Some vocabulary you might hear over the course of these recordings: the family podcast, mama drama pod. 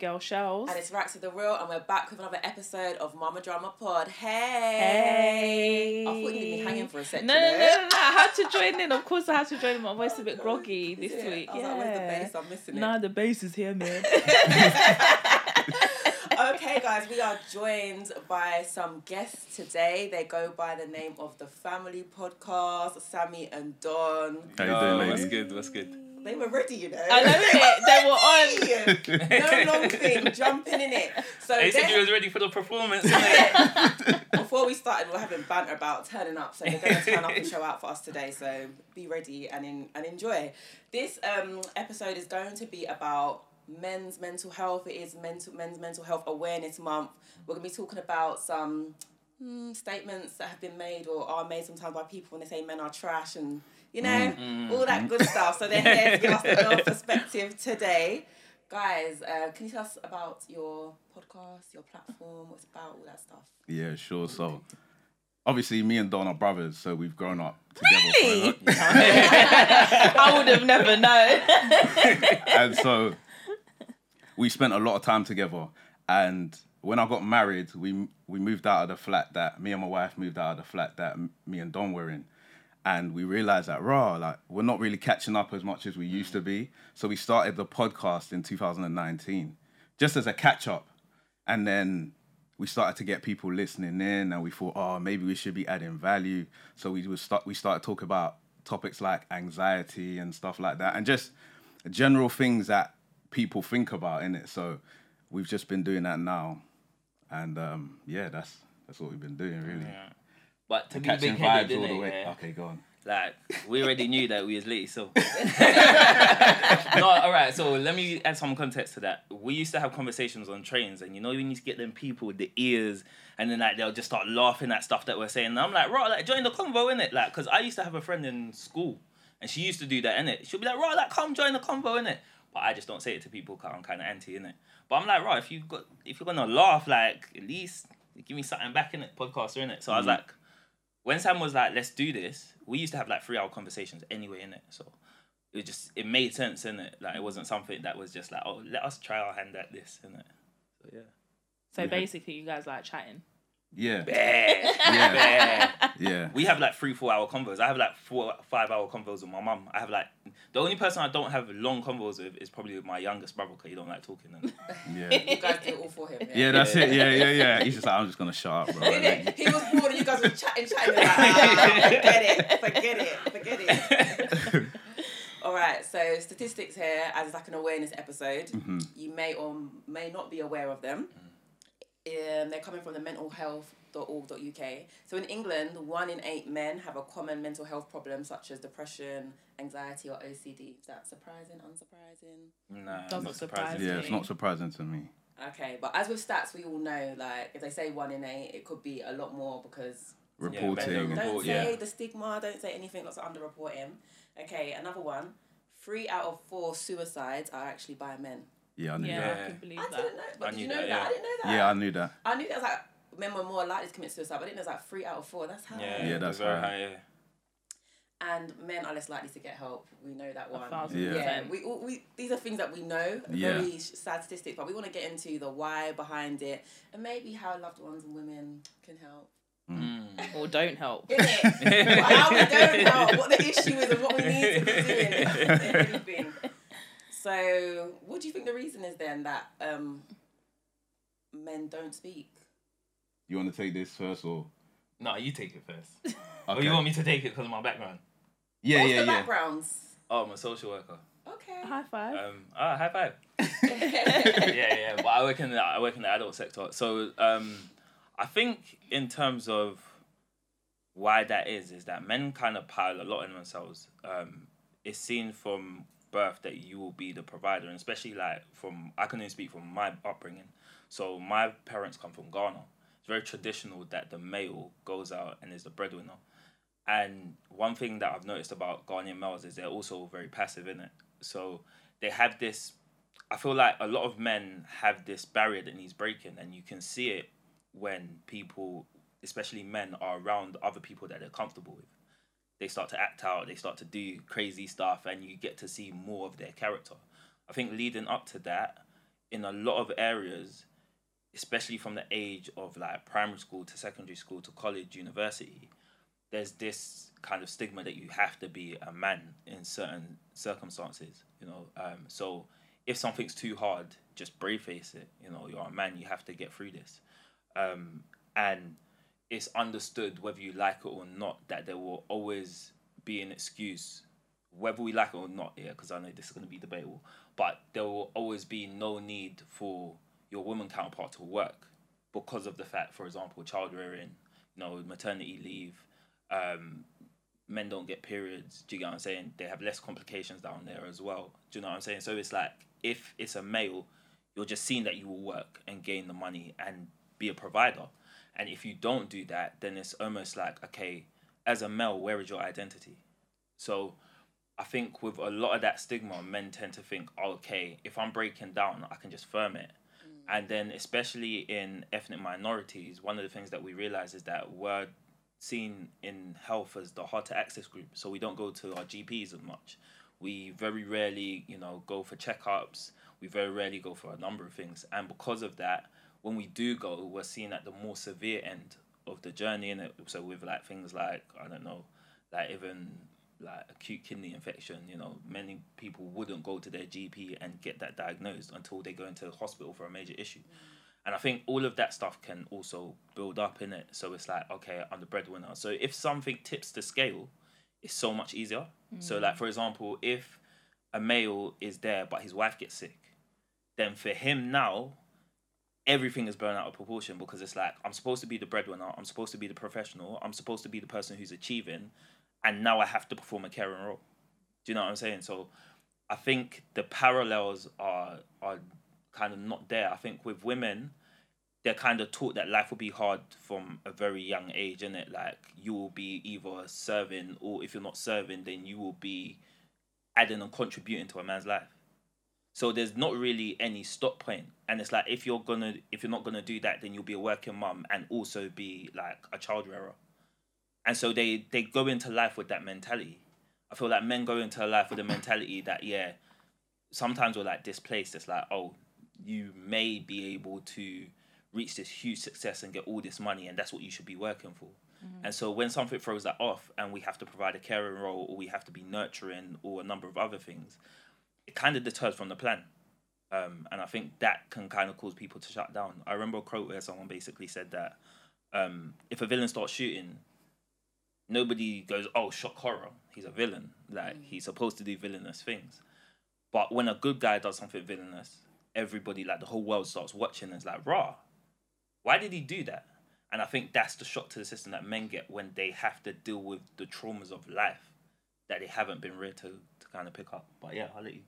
Girl Shells. And it's Rax with the Real, and we're back with another episode of Mama Drama Pod. Hey! I thought you'd leave me hanging for a second. No. I had to join in. Of course I had to join in. My voice is a bit groggy this week. I was like, where's the bass? I'm missing it. Nah, the bass is here, man. Okay, guys, we are joined by some guests today. They go by the name of the Family Podcast, Sammy and Don. How you doing, lady? What's good? They were ready, you know. I know it. They were on. No long thing, jumping in it. So they said you was ready for the performance. Before we started, we were having banter about turning up. So they're going to turn up and show out for us today. So be ready and enjoy. This episode is going to be about men's mental health. It is Men's Mental Health Awareness Month. We're going to be talking about some statements that have been made or are made sometimes by people when they say men are trash and... you know, all that good stuff. So they're here to give us the girl perspective today. Guys, can you tell us about your podcast, your platform, what it's about, all that stuff? Yeah, sure. So obviously me and Don are brothers, so we've grown up together. Really? I would have never known. And so we spent a lot of time together. And when I got married, we moved out of the flat that me and my wife moved out of the flat that me and Don were in. And we realised that, we're not really catching up as much as we used to be. So we started the podcast in 2019, just as a catch-up. And then we started to get people listening in, and we thought, maybe we should be adding value. So we started talking about topics like anxiety and stuff like that, and just general things that people think about, innit? So we've just been doing that now. And, that's what we've been doing, really. Yeah. But to me, big headed, didn't it? Yeah. Okay, go on. Like, we already knew that we was late, so. No, all right, so let me add some context to that. We used to have conversations on trains, and you know, you need to get them people with the ears, and then, like, they'll just start laughing at stuff that we're saying. And I'm like, join the convo, innit? Like, because I used to have a friend in school, and she used to do that, innit? She'll be like, come join the convo, innit? But I just don't say it to people, because I'm kind of anti, innit? But I'm like, if you're going to laugh, like, at least give me something back, innit? Podcaster, innit? So I was like... when Sam was like, let's do this, we used to have like 3-hour conversations anyway, innit? So it made sense, innit? Like, it wasn't something that was just like, let us try our hand at this, innit? So, yeah. So basically, you guys like chatting? Yeah. Yeah. We have like 3-4-hour convos. I have like 4-5-hour convos with my mum. I have like, the only person I don't have long convos with is probably with my youngest brother, because he don't like talking. You guys do it all for him. Yeah, that's it. Yeah. He's just like, I'm just going to shut up, bro. Like, he was bored and you guys were chatting. Like, forget it. All right, so statistics here, as it's like an awareness episode, you may or may not be aware of them. They're coming from the mentalhealth.org.uk. So in England, 1 in 8 men have a common mental health problem such as depression, anxiety, or OCD. Is that surprising, unsurprising? No, not surprising. Yeah, it's not surprising to me. Okay, but as with stats, we all know, like, if they say 1 in 8, it could be a lot more because... reporting. Don't say the stigma, don't say anything, lots of underreporting. Okay, another one. 3 out of 4 suicides are actually by men. Yeah, I knew that. I can believe that. I didn't know, but did you know that? Yeah. I didn't know that. Yeah, I knew that. I knew that was like men were more likely to commit suicide, but I didn't know it was like 3 out of 4. That's high. Yeah, that's very high. Yeah. And men are less likely to get help. We know that one. 1,000%. Yeah, we these are things that we know. Very sad statistics, but we want to get into the why behind it and maybe how loved ones and women can help. Or don't help. Isn't it? How we don't help, what the issue is, and what we need to be doing. Everything. So, what do you think the reason is then that men don't speak? You want to take this first or? No, you take it first. Okay. Or you want me to take it because of my background? What's the backgrounds? Oh, I'm a social worker. Okay. High five. High five. Yeah. But I work in the adult sector. So, I think in terms of why that is that men kind of pile a lot on themselves. It's seen from birth that you will be the provider, and especially like I can only speak from my upbringing. So my parents come from Ghana. It's very traditional that the male goes out and is the breadwinner. And one thing that I've noticed about Ghanaian males is they're also very passive in it. So they have this, I feel like a lot of men have this barrier that he's breaking, and you can see it when people, especially men, are around other people that they're comfortable with. They start to act out, they start to do crazy stuff, and you get to see more of their character. I think leading up to that, in a lot of areas, especially from the age of like primary school to secondary school to college, university, there's this kind of stigma that you have to be a man in certain circumstances, you know. So if something's too hard, just brave face it. You know, you're a man, you have to get through this. And it's understood, whether you like it or not, that there will always be an excuse, whether we like it or not, yeah, because I know this is going to be debatable, but there will always be no need for your woman counterpart to work because of the fact, for example, child rearing, you know, maternity leave, men don't get periods, do you get what I'm saying? They have less complications down there as well, do you know what I'm saying? So it's like, if it's a male, you're just seeing that you will work and gain the money and be a provider. And if you don't do that, then it's almost like, okay, as a male, where is your identity? So I think with a lot of that stigma, men tend to think, okay, if I'm breaking down, I can just firm it. And then especially in ethnic minorities, one of the things that we realise is that we're seen in health as the hard to access group. So we don't go to our GPs as much. We very rarely, you know, go for checkups. We very rarely go for a number of things. And because of that, when we do go, we're seen at the more severe end of the journey, innit? So with like things like, I don't know, like even like acute kidney infection, you know, many people wouldn't go to their GP and get that diagnosed until they go into the hospital for a major issue. And I think all of that stuff can also build up, innit? So it's like, okay, I'm the breadwinner. So if something tips the scale, it's so much easier. So like, for example, if a male is there but his wife gets sick, then for him now, everything is blown out of proportion, because it's like, I'm supposed to be the breadwinner, I'm supposed to be the professional, I'm supposed to be the person who's achieving, and now I have to perform a caring role. Do you know what I'm saying? So I think the parallels are kind of not there. I think with women, they're kind of taught that life will be hard from a very young age, innit? Like, you will be either serving, or if you're not serving, then you will be adding and contributing to a man's life. So there's not really any stop point. And it's like, if you're not gonna do that, then you'll be a working mum and also be like a child rearer. And so they go into life with that mentality. I feel like men go into life with a mentality that, yeah, sometimes we're like displaced. It's like, oh, you may be able to reach this huge success and get all this money, and that's what you should be working for. Mm-hmm. And so when something throws that off and we have to provide a caring role, or we have to be nurturing, or a number of other things, it kind of deters from the plan. And I think that can kind of cause people to shut down. I remember a quote where someone basically said that if a villain starts shooting, nobody goes, oh, shock horror, he's a villain. Like, he's supposed to do villainous things. But when a good guy does something villainous, everybody, like the whole world starts watching and is like, rah, why did he do that? And I think that's the shock to the system that men get when they have to deal with the traumas of life that they haven't been ready to kind of pick up. But yeah, I'll let you.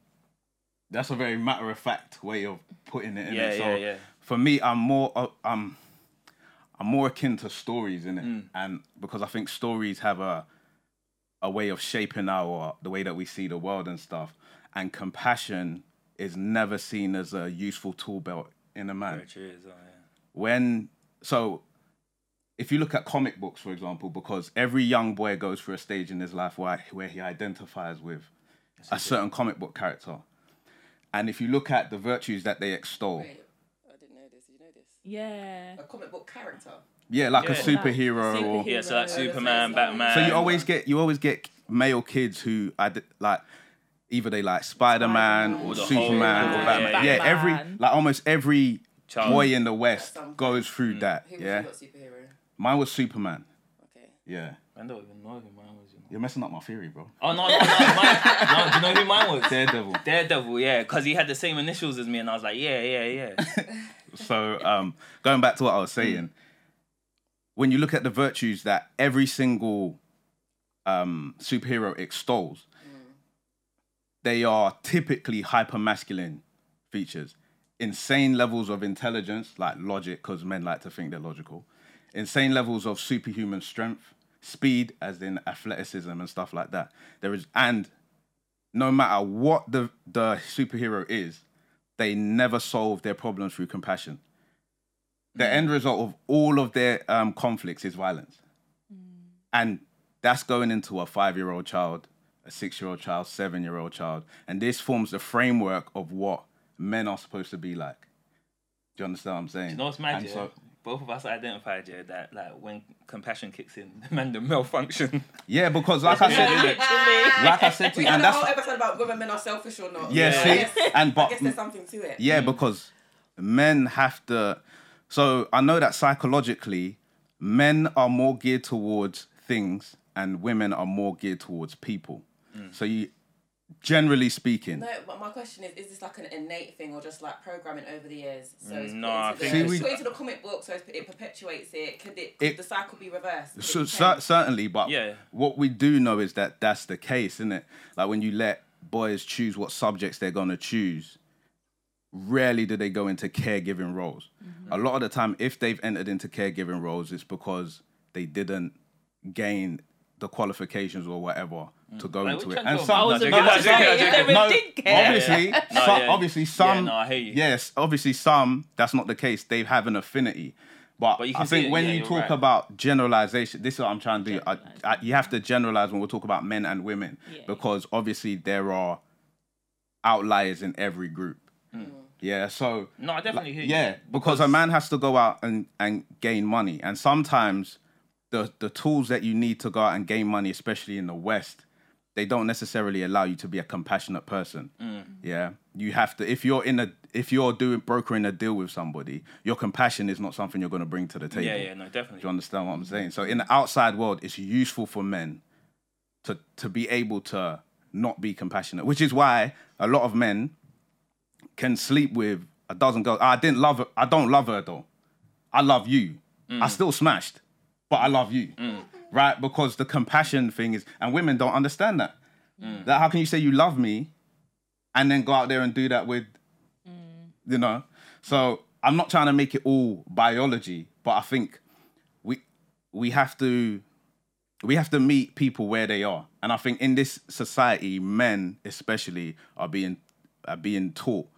That's a very matter-of-fact way of putting it, innit? Yeah, so yeah. For me, I'm more akin to stories, innit? And because I think stories have a way of shaping the way that we see the world and stuff. And compassion is never seen as a useful tool belt in a man. Very true, yeah. So if you look at comic books, for example, because every young boy goes through a stage in his life where he identifies with a certain comic book character. And if you look at the virtues that they extol. Wait, I didn't know this. You know this? Yeah. A comic book character? Yeah, like a superhero. Like or... Yeah, so like Superman, Batman. So you always get male kids who, like, either they like Spider-Man or Superman or Batman. Yeah, almost every boy in the West goes through that. Who was your superhero? Mine was Superman. Okay. Yeah. I don't even know who mine was. You know. You're messing up my theory, bro. Oh, no, mine, do you know who mine was? Daredevil, yeah, because he had the same initials as me, and I was like, yeah. So, going back to what I was saying, when you look at the virtues that every single superhero extols, they are typically hyper-masculine features. Insane levels of intelligence, like logic, because men like to think they're logical. Insane levels of superhuman strength. Speed, as in athleticism and stuff like that. And no matter what the superhero is, they never solve their problems through compassion. The end result of all of their conflicts is violence. And that's going into a 5-year-old child, a 6-year-old child, 7-year-old child. And this forms the framework of what men are supposed to be like. Do you understand what I'm saying? Do you know what's mad, so, both of us identified, that like when compassion kicks in, man, the malfunction. Yeah, because like I said, like I said to you, and that's whole episode about whether men are selfish or not. Yeah, yeah. See, and but I guess there's something to it. Yeah, because men have to. So I know that psychologically, men are more geared towards things, and women are more geared towards people. So you. Generally speaking. No, but my question is this like an innate thing or just like programming over the years? So it's put into the comic book, so it perpetuates it. Could the cycle be reversed? So, certainly, but what we do know is that that's the case, isn't it? Like when you let boys choose what subjects they're going to choose, rarely do they go into caregiving roles. Mm-hmm. A lot of the time, if they've entered into caregiving roles, it's because they didn't gain the qualifications or whatever to go into it. And obviously some, that's not the case. They have an affinity. But I think when you talk about generalization, this is what I'm trying to do. You have to generalize when we talk about men and women, because obviously there are outliers in every group. Yeah, so... No, I definitely hear you. Yeah, because a man has to go out and gain money. And sometimes... The tools that you need to go out and gain money, especially in the West, they don't necessarily allow you to be a compassionate person. Yeah, you have to. If you're brokering a deal with somebody, your compassion is not something you're going to bring to the table. Yeah, no, definitely. Do you understand what I'm saying? So in the outside world, it's useful for men to be able to not be compassionate, which is why a lot of men can sleep with a dozen girls. I didn't love her. I don't love her though. I love you. I still smashed. But I love you, right? Because the compassion thing is, and women don't understand that. That how can you say you love me and then go out there and do that with, you know? So I'm not trying to make it all biology, but I think we have to meet people where they are. And I think in this society, men especially are being taught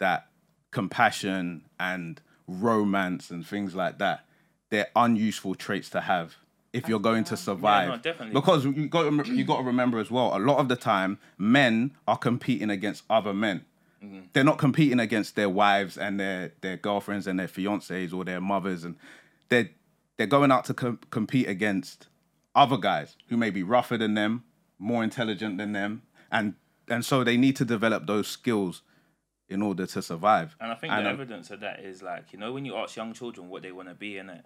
that compassion and romance and things like that, they're unuseful traits to have if you're going to survive. Yeah, no, definitely. Because you got to remember as well, a lot of the time, men are competing against other men. Mm-hmm. They're not competing against their wives and their girlfriends and their fiancées or their mothers. And they're going out to compete against other guys who may be rougher than them, more intelligent than them. And so they need to develop those skills in order to survive. And I think the evidence of that is like, you know, when you ask young children what they want to be, innit?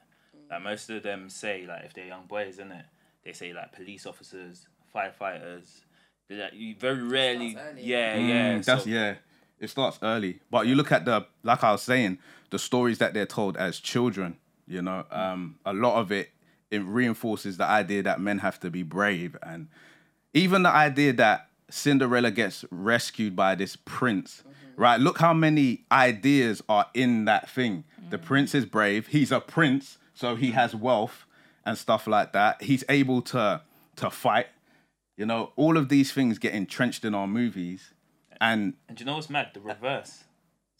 Like most of them say, like if they're young boys, innit, they say like police officers, firefighters. Like, you very rarely, it starts early. But you look at like I was saying, the stories that they're told as children. You know, a lot of it reinforces the idea that men have to be brave, and even the idea that Cinderella gets rescued by this prince. Right, look how many ideas are in that thing. The prince is brave. He's a prince, so he has wealth and stuff like that. He's able to fight. You know, all of these things get entrenched in our movies. And do you know what's mad? The reverse.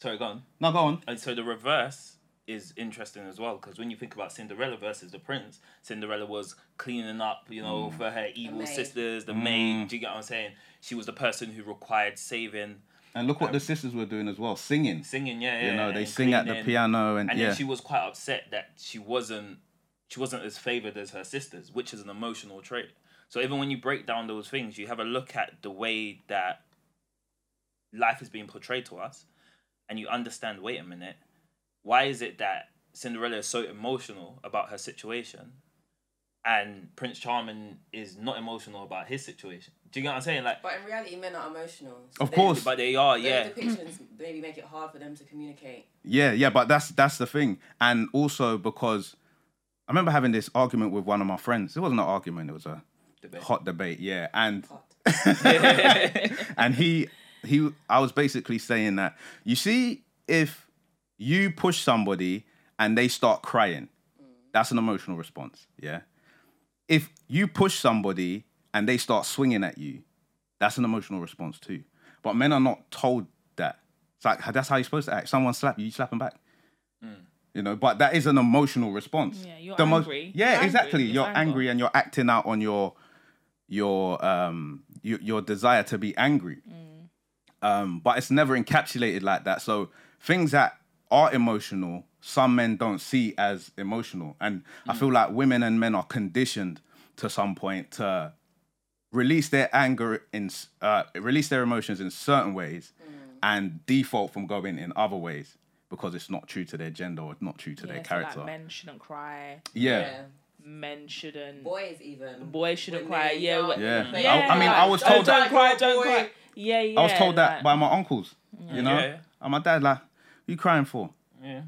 Sorry, go on. No, go on. And so the reverse is interesting as well, because when you think about Cinderella versus the prince, Cinderella was cleaning up, you know, for her evil sisters, the maid. Do you get what I'm saying? She was the person who required saving. And look what the sisters were doing as well, singing. You know, they sing at the piano. And then she was quite upset that she wasn't as favoured as her sisters, which is an emotional trait. So even when you break down those things, you have a look at the way that life is being portrayed to us, and you understand, wait a minute, why is it that Cinderella is so emotional about her situation and Prince Charming is not emotional about his situation? Do you get what I'm saying? Like, but in reality, men are emotional. So of course. But they are, yeah. Those depictions maybe make it hard for them to communicate. Yeah, but that's the thing. And also because I remember having this argument with one of my friends. It wasn't an argument, it was a hot debate, yeah. And and I was basically saying that, you see, if you push somebody and they start crying, that's an emotional response, yeah? If you push somebody and they start swinging at you, that's an emotional response too. But men are not told that. It's like, that's how you're supposed to act. Someone slap you, you slap them back. Mm. You know, but that is an emotional response. Yeah, you're angry. Exactly. You're angry and you're acting out on your desire to be angry. Mm. But it's never encapsulated like that. So things that are emotional, some men don't see as emotional. And I feel like women and men are conditioned to some point to release their anger, release their emotions in certain ways and default from going in other ways because it's not true to their gender or not true to their character. Like men shouldn't cry. Yeah. Men shouldn't. Boys shouldn't cry. Yeah. I was told that. Don't cry. Yeah. I was told that by my uncles, you know? Yeah. And my dad, like, who you crying for? Yeah.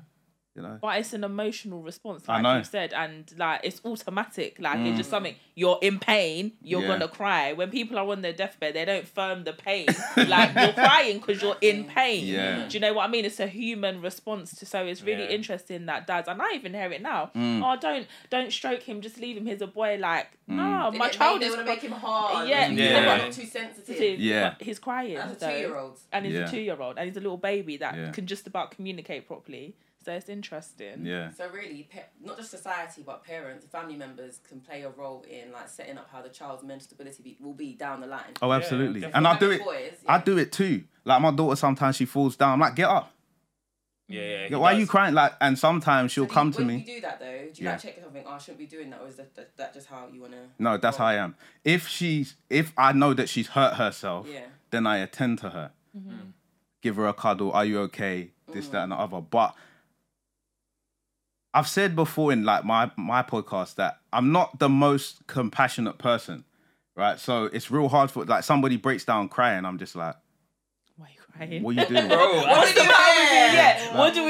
You know? But it's an emotional response, like you said, and like it's automatic. Like it's just something. You're in pain, you're gonna cry. When people are on their deathbed, they don't firm the pain. Like you're crying because you're in pain. Yeah. Do you know what I mean? It's a human response to. So it's really interesting that dads, and I even hear it now. Oh, don't stroke him. Just leave him. He's a boy. Like no, my child is. They want to make him hard. Yeah. Not too sensitive. Yeah. But he's crying. That's a 2-year-old. And he's a 2-year-old, and he's a little baby that can just about communicate properly. So it's interesting. Yeah. So really, not just society, but parents, family members can play a role in like setting up how the child's mental stability will be down the line. Oh, absolutely. Yeah, and I do it too. Like my daughter, sometimes she falls down. I'm like, get up. Yeah. Why are you crying? Like, and sometimes she'll come to me. When you do that though, do you like check something? Oh, I shouldn't be doing that. Or is that just how you wanna? No, that's how I am. If I know that she's hurt herself, then I attend to her, give her a cuddle. Are you okay? This, that, and the other. But I've said before in like my podcast that I'm not the most compassionate person, right? So it's real hard for like somebody breaks down crying. I'm just like, why are you crying? What are you doing? Bro, what do we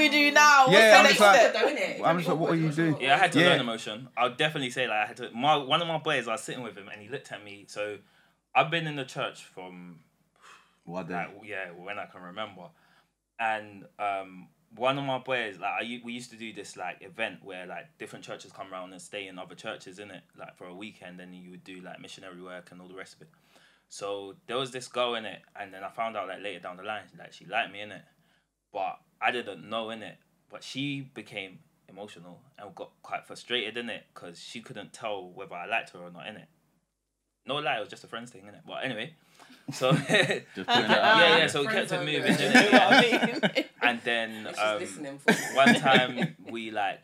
do now? What's the next step? I'm just like, what are you doing? Yeah, I had to learn emotion. I'll definitely say like I had to. One of my boys, I was sitting with him and he looked at me. So I've been in the church from when I can remember, and one of my boys, like we used to do this like event where like different churches come around and stay in other churches, innit? Like for a weekend, and you would do like missionary work and all the rest of it. So there was this girl in it, and then I found out like later down the line, like she liked me in it, but I didn't know in it. But she became emotional and got quite frustrated in it because she couldn't tell whether I liked her or not in it. No lie, it was just a friends thing in it. But anyway, so so we kept it moving, innit? Yeah. And then one time we met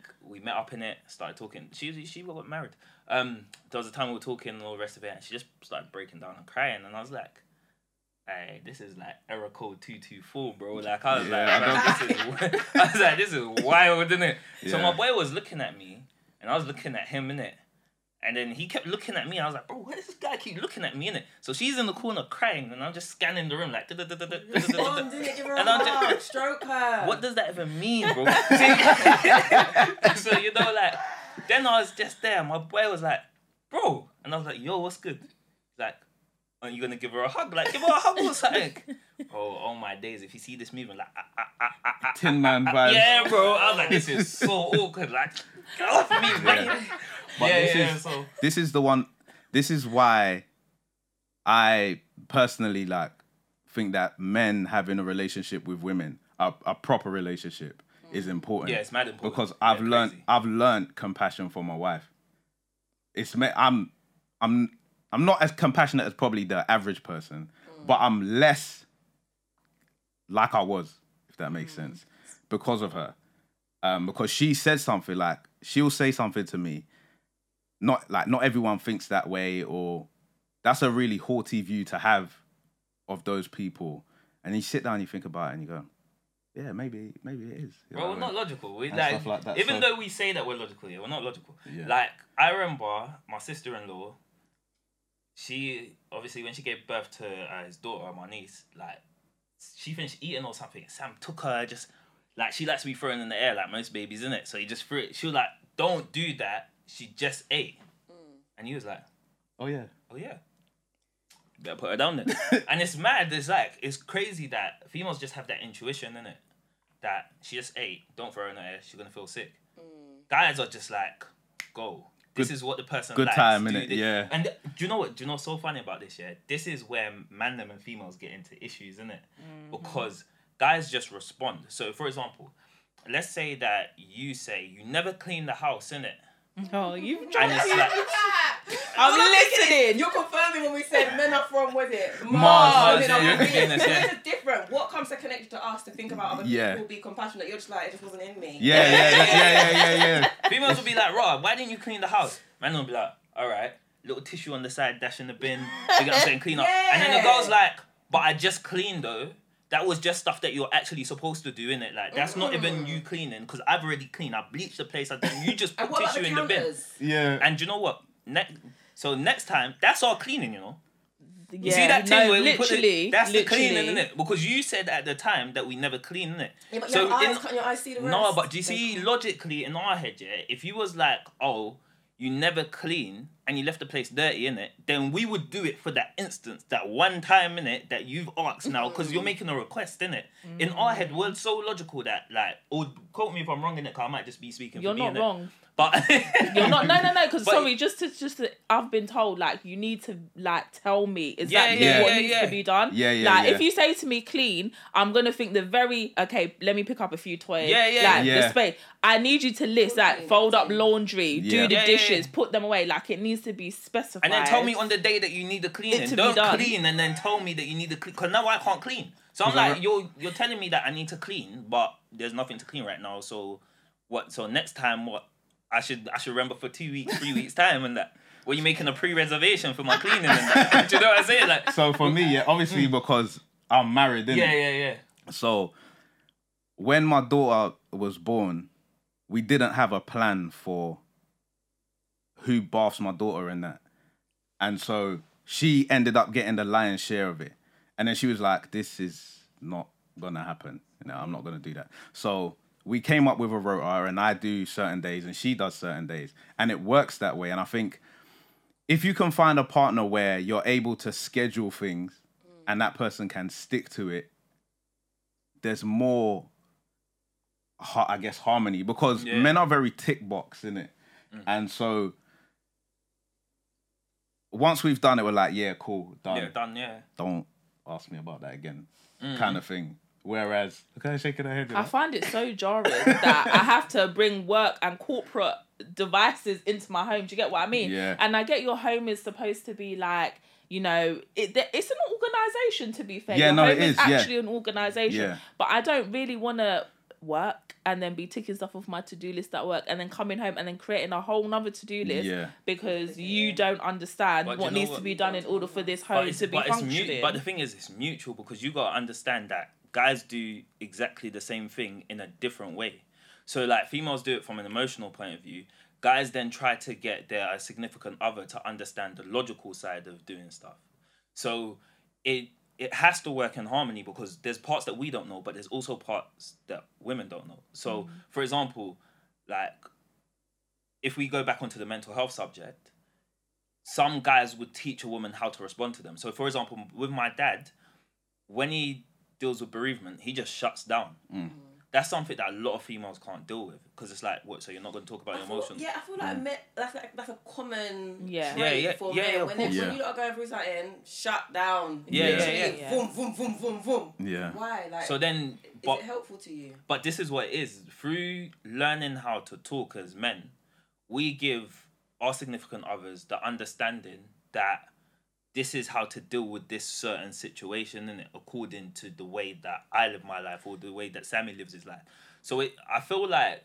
up in it, started talking. She got married. There was a time we were talking and all the rest of it, and she just started breaking down and crying, and I was like, hey, this is like error code 224, bro. Like I was this is wild, isn't it? Yeah. So my boy was looking at me, and I was looking at him, innit? And then he kept looking at me, and I was like, bro, why does this guy keep looking at me, innit? So she's in the corner crying, and I'm just scanning the room, like, and I'm just, stroke her. What does that even mean, bro? So, you know, like, then I was just there, my boy was like, bro. And I was like, yo, what's good? Like, aren't you going to give her a hug? Like, give her a hug or something. Oh my days, if you see this movement, like, Tin Man vibes. Yeah, bro. I was like, this is so awkward. Like, get off me, man. But this is the one. This is why I personally think that men having a relationship with women, a proper relationship, is important. Yeah, it's mad important because I've learned compassion for my wife. I'm not as compassionate as probably the average person, but I'm less like I was, if that makes sense, because of her. Because she said something like she'll say something to me. Not everyone thinks that way, or that's a really haughty view to have of those people. And you sit down and you think about it and you go, yeah, maybe it is. You know, we're not logical. We like that, even though we say that we're logical, we're not logical. Yeah. Like I remember my sister-in-law, she obviously when she gave birth to his daughter, my niece, like she finished eating or something. Sam took her just like she likes to be thrown in the air like most babies, innit? So he just threw it. She was like, don't do that. She just ate. And he was like, Oh yeah. Better put her down then. And it's mad. It's crazy that females just have that intuition, innit? That she just ate. Don't throw her in the air. She's going to feel sick. Guys are just like, go. This is what the person likes. Good time, innit? Yeah. And do you know what? Do you know what's so funny about this, yeah? This is where man and females get into issues, innit? Because guys just respond. So, for example, let's say that you say you never clean the house, innit? Oh, you've tried to do that. I'm listening. You're confirming when we said men are from, was it? Mars. This is different. What comes to connect to us to think about other people, be compassionate? You're just like, it just wasn't in me. Yeah. Females will be like, Rob, why didn't you clean the house? Men will be like, all right, little tissue on the side, dash in the bin. You get what I'm saying? Clean up. Yeah. And then the girl's like, but I just cleaned though. That was just stuff that you're actually supposed to do, innit? Like, that's not even you cleaning, because I've already cleaned. I bleached the place. You just put tissue in the bin. Yeah. And you know what? Next time, that's all cleaning, you know? Yeah, you see that thing where we put it? That's the cleaning, innit? Because you said at the time that we never clean, innit? Yeah, but your eyes see the rest. No, but do you see, logically, in our head, yeah, if you was like, oh, you never clean and you left the place dirty, innit? Then we would do it for that instance, that one time, innit, that you've asked now, because you're making a request, innit? Mm. In our head, we're so logical that, like, or quote me if I'm wrong, innit, because I might just be speaking for me, innit? You're not wrong. But you're not, no, because sorry, just to, I've been told, like, you need to, like, tell me exactly what needs to be done. Yeah, if you say to me clean, I'm going to think let me pick up a few toys. The space. I need you to list, like, fold up laundry, do the dishes, put them away. Like, it needs to be specified. And then tell me on the day that you need the cleaning. Don't clean and then tell me that you need the clean. Because now I can't clean. So I'm like, you're telling me that I need to clean, but there's nothing to clean right now. So what? So next time, what? I should remember for 2 weeks, 3 weeks time and that. Were you making a pre-reservation for my cleaning and that? Do you know what I'm saying? Like, so for me, yeah, obviously because I'm married, innit? Yeah. So when my daughter was born, we didn't have a plan for who baths my daughter and that. And so she ended up getting the lion's share of it. And then she was like, this is not going to happen. You know, I'm not going to do that. So we came up with a rota and I do certain days and she does certain days and it works that way. And I think if you can find a partner where you're able to schedule things and that person can stick to it, there's more, I guess, harmony because men are very tick box, innit? Mm-hmm. And so once we've done it, we're like, yeah, cool, done. Yeah, done, yeah. Don't ask me about that again kind of thing. Whereas, okay, shaking her head. I find it so jarring that I have to bring work and corporate devices into my home. Do you get what I mean? Yeah. And I get your home is supposed to be like, you know, it's an organisation, to be fair. Yeah, your home it is actually an organisation. Yeah. But I don't really want to work and then be ticking stuff off my to-do list at work and then coming home and then creating a whole nother to-do list because you don't understand what needs to be done in order for this home to be functioning. But the thing is, it's mutual because you got to understand that guys do exactly the same thing in a different way. So, like, females do it from an emotional point of view. Guys then try to get their significant other to understand the logical side of doing stuff. So it has to work in harmony because there's parts that we don't know, but there's also parts that women don't know. So, for example, like, if we go back onto the mental health subject, some guys would teach a woman how to respond to them. So, for example, with my dad, when he deals with bereavement, he just shuts down. Mm. That's something that a lot of females can't deal with because it's like, what? So you're not going to talk about your emotions? Yeah, I feel like men, that's like a common trait for men. Yeah, when you lot are going through something, shut down. Yeah. Boom, boom, boom, boom, boom. Yeah. Why? Like, so then, is it helpful to you? But this is what it is. Through learning how to talk as men, we give our significant others the understanding that this is how to deal with this certain situation, and according to the way that I live my life or the way that Sammy lives his life. So I feel like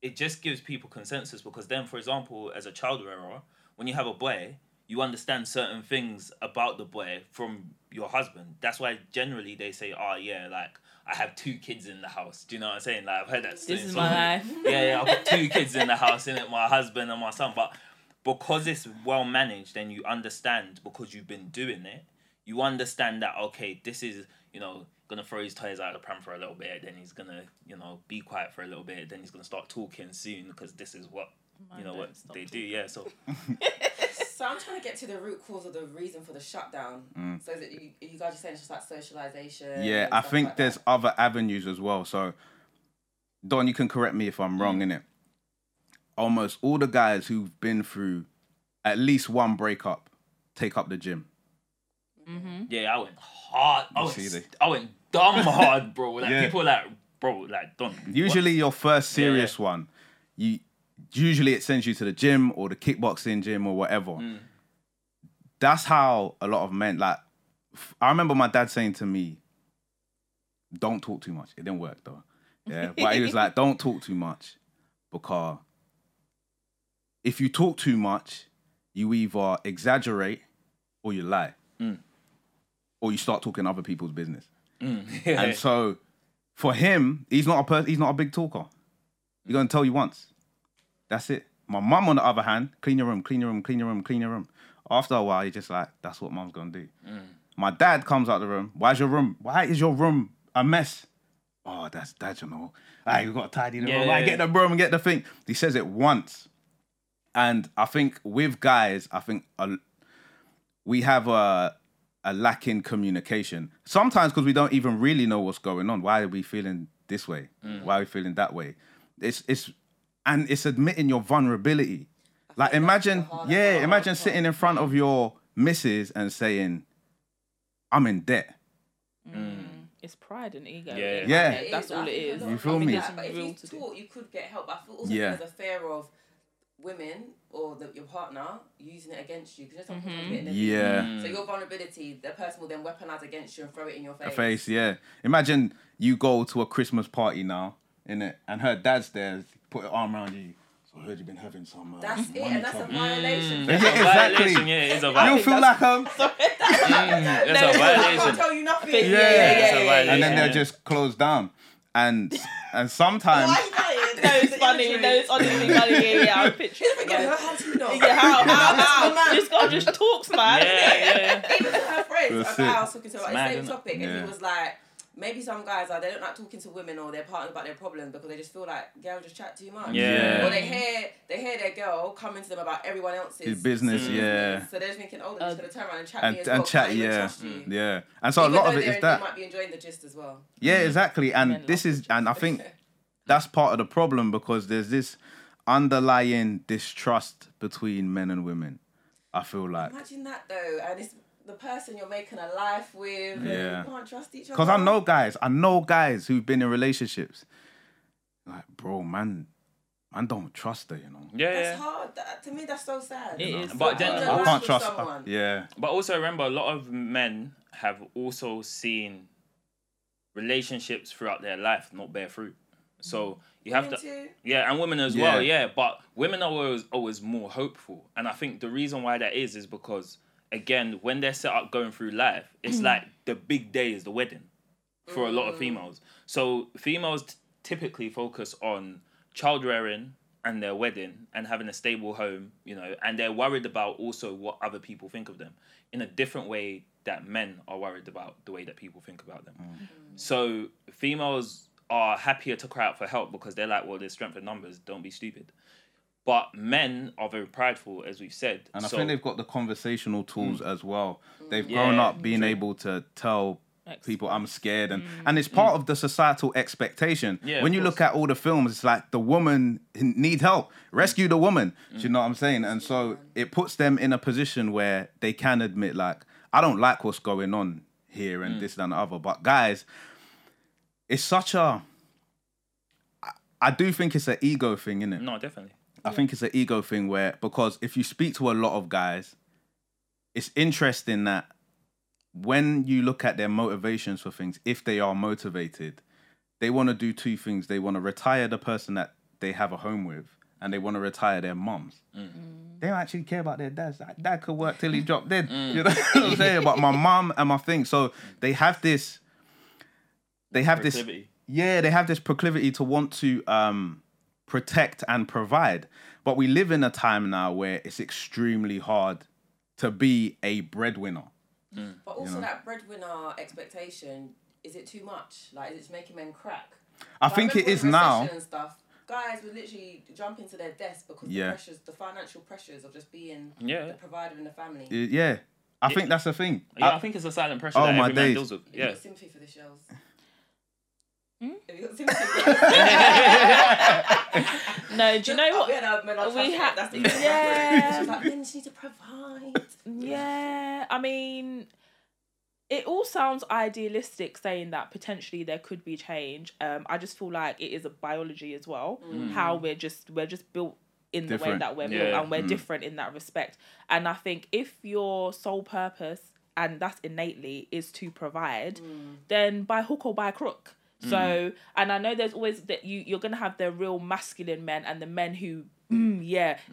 it just gives people consensus because then, for example, as a child rearer, when you have a boy, you understand certain things about the boy from your husband. That's why generally they say, oh, yeah, like, I have 2 kids in the house. Do you know what I'm saying? Like, I've heard that. This is my life. Yeah, I've got 2 kids in the house, innit? My husband and my son, but because it's well managed and you understand because you've been doing it, you understand that, okay, this is, you know, going to throw his toys out of the pram for a little bit, then he's going to, you know, be quiet for a little bit, then he's going to start talking soon because this is what, you know, what they do, yeah, so. So I'm trying to get to the root cause of the reason for the shutdown. Mm. So is it, you guys are saying it's just like socialisation? Yeah, I think like there's other avenues as well. So, Don, you can correct me if I'm wrong, innit? Almost all the guys who've been through at least one breakup take up the gym. Mm-hmm. Yeah, I went hard. I went dumb hard, bro. Like people like, bro, like don't. Usually your first serious one, you usually it sends you to the gym or the kickboxing gym or whatever. Mm. That's how a lot of men, like, I remember my dad saying to me, don't talk too much. It didn't work though. Yeah, but he was like, don't talk too much because if you talk too much, you either exaggerate or you lie. Mm. Or you start talking other people's business. Mm. And so for him, he's not a big talker. He's going to tell you once. That's it. My mum, on the other hand, clean your room, clean your room, clean your room, clean your room. After a while, you're just like, that's what mum's going to do. Mm. My dad comes out the room. Why is your room a mess? Oh, that's dad, you know. Hey, we've got to tidy the room. Like, get the broom and get the thing. He says it once. And I think with guys, we have a lack in communication. Sometimes because we don't even really know what's going on. Why are we feeling this way? Mm. Why are we feeling that way? It's admitting your vulnerability. Like imagine sitting in front of your missus and saying, I'm in debt. Mm. It's pride and ego. Yeah. That's all it is. You feel me? But if you talk, you could get help. I feel also there's a fear of women or your partner using it against you. Because mm-hmm. Yeah. So your vulnerability, the person will then weaponize against you and throw it in your face. Imagine you go to a Christmas party now, innit? And her dad's there, put her arm around you. I heard you've been having some. That's it, and that's a violation. That's exactly. Violation, yeah, it's a violation. You feel like that's a violation. I can't tell you nothing. Yeah. And then they're just closed down, and sometimes. No, it's funny. No, it's honestly funny. Yeah, I'm picturing. How do you know? Yeah, how? This girl just talks, man. Yeah. Even her friends, I was talking to her about the same topic, and he was like. Maybe some guys they don't like talking to women or their partner about their problems because they just feel like girls just chat too much. Yeah. Or they hear their girl coming to them about everyone else's business. Yeah. So they're just thinking, they're just gonna turn around and chat me as well. And chat, yeah. And so even a lot of it is that they might be enjoying the gist as well. Yeah, exactly. And and I think that's part of the problem because there's this underlying distrust between men and women. I feel like. Imagine that though, and it's. The person you're making a life with, and you can't trust each other. Because I know guys who've been in relationships. Like, bro, man don't trust her, you know. Yeah, that's hard. To me, that's so sad. It is. But then I can't trust someone. Yeah. But also remember, a lot of men have also seen relationships throughout their life not bear fruit. So you have to, and women as well, But women are always more hopeful, and I think the reason why that is because. Again, when they're set up going through life, it's like the big day is the wedding for a lot of females. So females typically focus on child-rearing and their wedding and having a stable home, you know, and they're worried about also what other people think of them in a different way that men are worried about the way that people think about them. Mm. Mm. So females are happier to cry out for help because they're like, well, there's strength in numbers, don't be stupid. But men are very prideful, as we've said. And I think they've got the conversational tools as well. They've grown up being able to tell people I'm scared. And it's part of the societal expectation. Yeah, when you look at all the films, it's like the woman need help. Rescue the woman. Do you know what I'm saying? And so it puts them in a position where they can admit, like, I don't like what's going on here and this and the other. But guys, it's such a... I do think it's an ego thing, innit? No, definitely. I think it's an ego thing because if you speak to a lot of guys, it's interesting that when you look at their motivations for things, if they are motivated, they want to do two things. They want to retire the person that they have a home with and they want to retire their mums. Mm. They don't actually care about their dads. Like, dad could work till he dropped dead. Mm. You know what I'm saying? But my mum and my thing. So they have this... they have this proclivity to want to... protect and provide. But we live in a time now where it's extremely hard to be a breadwinner. Mm. But also that breadwinner expectation, is it too much? Like, is it making men crack? I think it is now. And stuff, guys would literally jump into their desk because the financial pressures of just being the provider in the family. Yeah. I think that's the thing. Yeah, I think it's a silent pressure that every man deals with. Yeah. You've got sympathy for the shells. No, do you know what? We have. That's men just need to provide. Yeah, I mean, It all sounds idealistic saying that potentially there could be change. I just feel like it is a biology as well, how we're just built in different. The way that we're built, and we're different in that respect. And I think if your sole purpose, and that's innately, is to provide, then by hook or by crook. So, and I know there's always that you're going to have the real masculine men and the men who,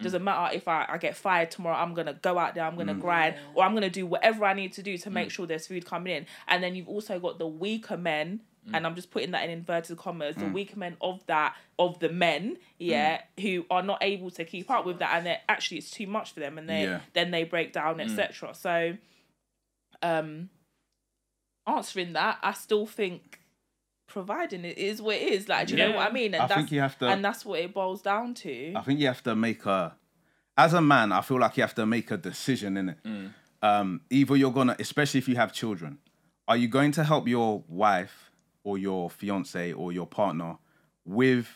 doesn't matter if I get fired tomorrow, I'm going to go out there, I'm going to grind, or I'm going to do whatever I need to do to make sure there's food coming in. And then you've also got the weaker men, and I'm just putting that in inverted commas, the weaker men of the men, who are not able to keep up with that. And they're actually, it's too much for them. And then they break down, etc. So, answering that, I still think providing it is what it is. Like, do you know what I mean? And that's what it boils down to. I think you have to make as a man, I feel like you have to make a decision, innit? Either you're gonna, especially if you have children, are you going to help your wife or your fiance or your partner with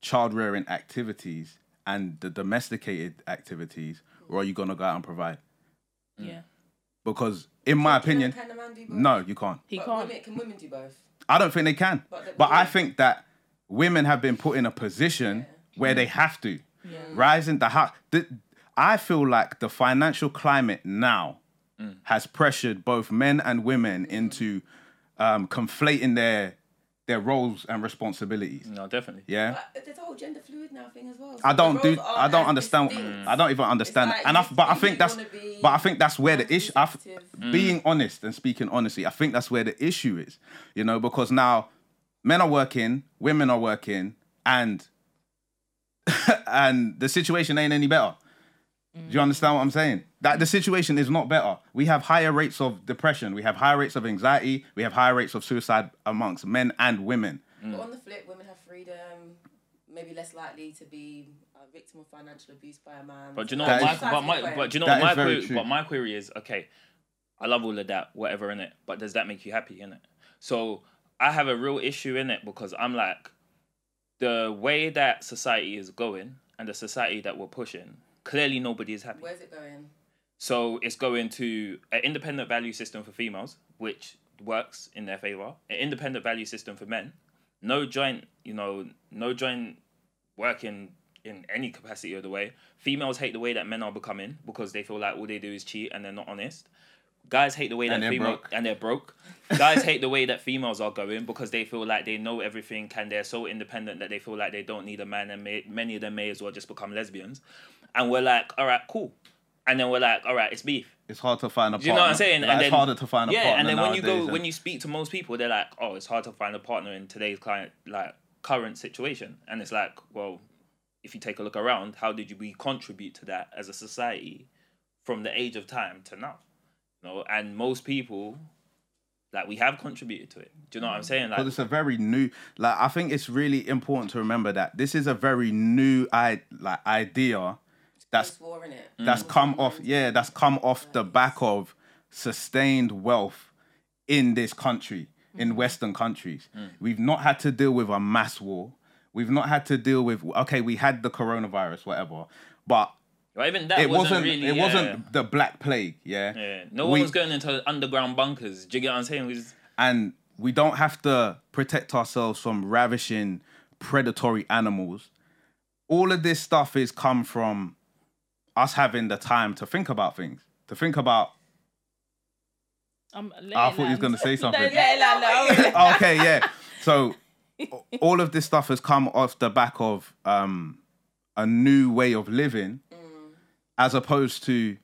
child rearing activities and the domesticated activities, or are you gonna go out and provide? Yeah. Because in my opinion, can a man do both? No, you can't. He can't. Can women do both? I don't think they can. But I think that women have been put in a position where they have to. Yeah. Rising the house. I feel like the financial climate now has pressured both men and women into conflating their roles and responsibilities. No, definitely. Yeah. But there's a whole gender fluid now thing as well. So I don't even understand. Like, I think that's where the issue. Being honest and speaking honestly, I think that's where the issue is. You know, because now men are working, women are working, and the situation ain't any better. Do you understand what I'm saying? That the situation is not better. We have higher rates of depression. We have higher rates of anxiety. We have higher rates of suicide amongst men and women. But on the flip, women have freedom, maybe less likely to be a victim of financial abuse by a man. But do you know my query is, okay, I love all of that, whatever, innit? But does that make you happy, innit? So I have a real issue, innit? Because I'm like, the way that society is going and the society that we're pushing, clearly nobody is happy. Where's it going? So it's going to an independent value system for females, which works in their favour. An independent value system for men. No joint working in any capacity of the way. Females hate the way that men are becoming because they feel like all they do is cheat and they're not honest. Guys hate the way that females... And they're broke. Guys hate the way that females are going because they feel like they know everything and they're so independent that they feel like they don't need a man, and many of them may as well just become lesbians. And we're like, all right, cool. And then we're like, all right, it's beef. It's hard to find a partner. Do you know what I'm saying? Like, and then, it's harder to find a partner. Yeah, and then when you speak to most people, they're like, oh, it's hard to find a partner in today's current situation. And it's like, well, if you take a look around, how did we contribute to that as a society from the age of time to now? No, and most people, like, we have contributed to it. Do you know what I'm saying? Like, but it's a very new. Like, I think it's really important to remember that this is a very new idea that's come off the back of sustained wealth in this country, in Western countries. We've not had to deal with a mass war. We've not had to deal with we had the coronavirus, whatever, but. But even that wasn't the Black Plague, one was going into underground bunkers. Do you get what I'm saying? And we don't have to protect ourselves from ravishing predatory animals. All of this stuff is come from us having the time to think about things, to think about... I thought he was going to say something. Okay, yeah. So all of this stuff has come off the back of a new way of living... as opposed to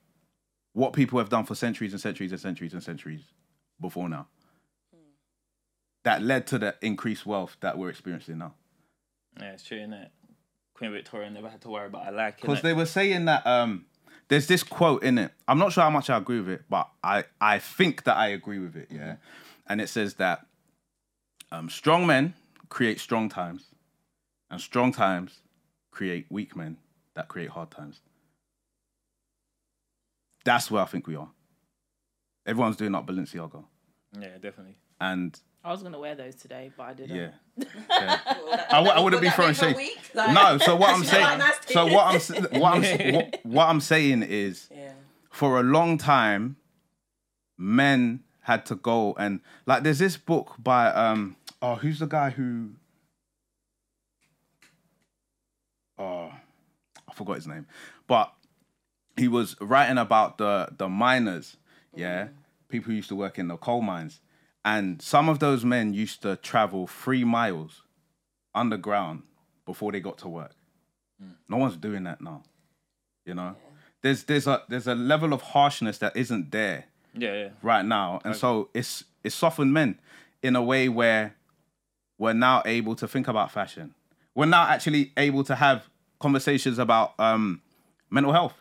what people have done for centuries and centuries and centuries and centuries before now. That led to the increased wealth that we're experiencing now. Yeah, it's true, isn't it? Queen Victoria never had to worry about her lack. Because they were saying that there's this quote, innit? I'm not sure how much I agree with it, but I think that I agree with it, yeah? And it says that strong men create strong times, and strong times create weak men that create hard times. That's where I think we are. Everyone's doing up Balenciaga. Yeah, definitely. And I was gonna wear those today, but I didn't. Yeah. I wouldn't be throwing shade. Like, no. So what I'm saying. So what I'm saying is, for a long time, men had to go. And like, there's this book by who's the guy who? I forgot his name, but he was writing about the miners, yeah, people who used to work in the coal mines, and some of those men used to travel 3 miles underground before they got to work. No one's doing that now, you know. Yeah. There's a level of harshness that isn't there, right now, and so it's softened men in a way where we're now able to think about fashion. We're now actually able to have conversations about mental health,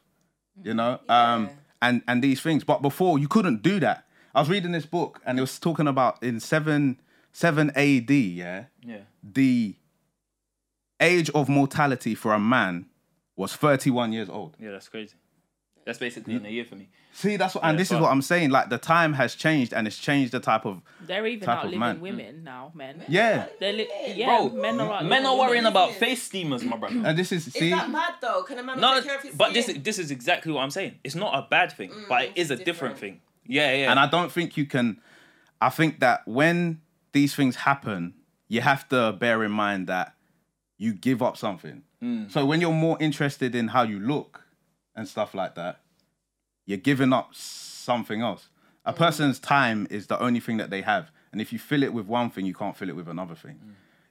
you know, and these things. But before, you couldn't do that. I was reading this book and it was talking about in 7 AD, the age of mortality for a man was 31 years old. Yeah, that's crazy. That's basically in a year for me. See, that's what, and this is what I'm saying. Like, the time has changed, and it's changed the type of. They're even outliving women now, men. Yeah. Bro, men are worrying about face steamers, my brother. And this is. See, is that bad though? Can a man take care of his skin? But this is exactly what I'm saying. It's not a bad thing, but it is a different thing. Yeah, yeah. And I don't think you can. I think that when these things happen, you have to bear in mind that you give up something. So when you're more interested in how you look and stuff like that, you're giving up something else. A person's time is the only thing that they have. And if you fill it with one thing, you can't fill it with another thing,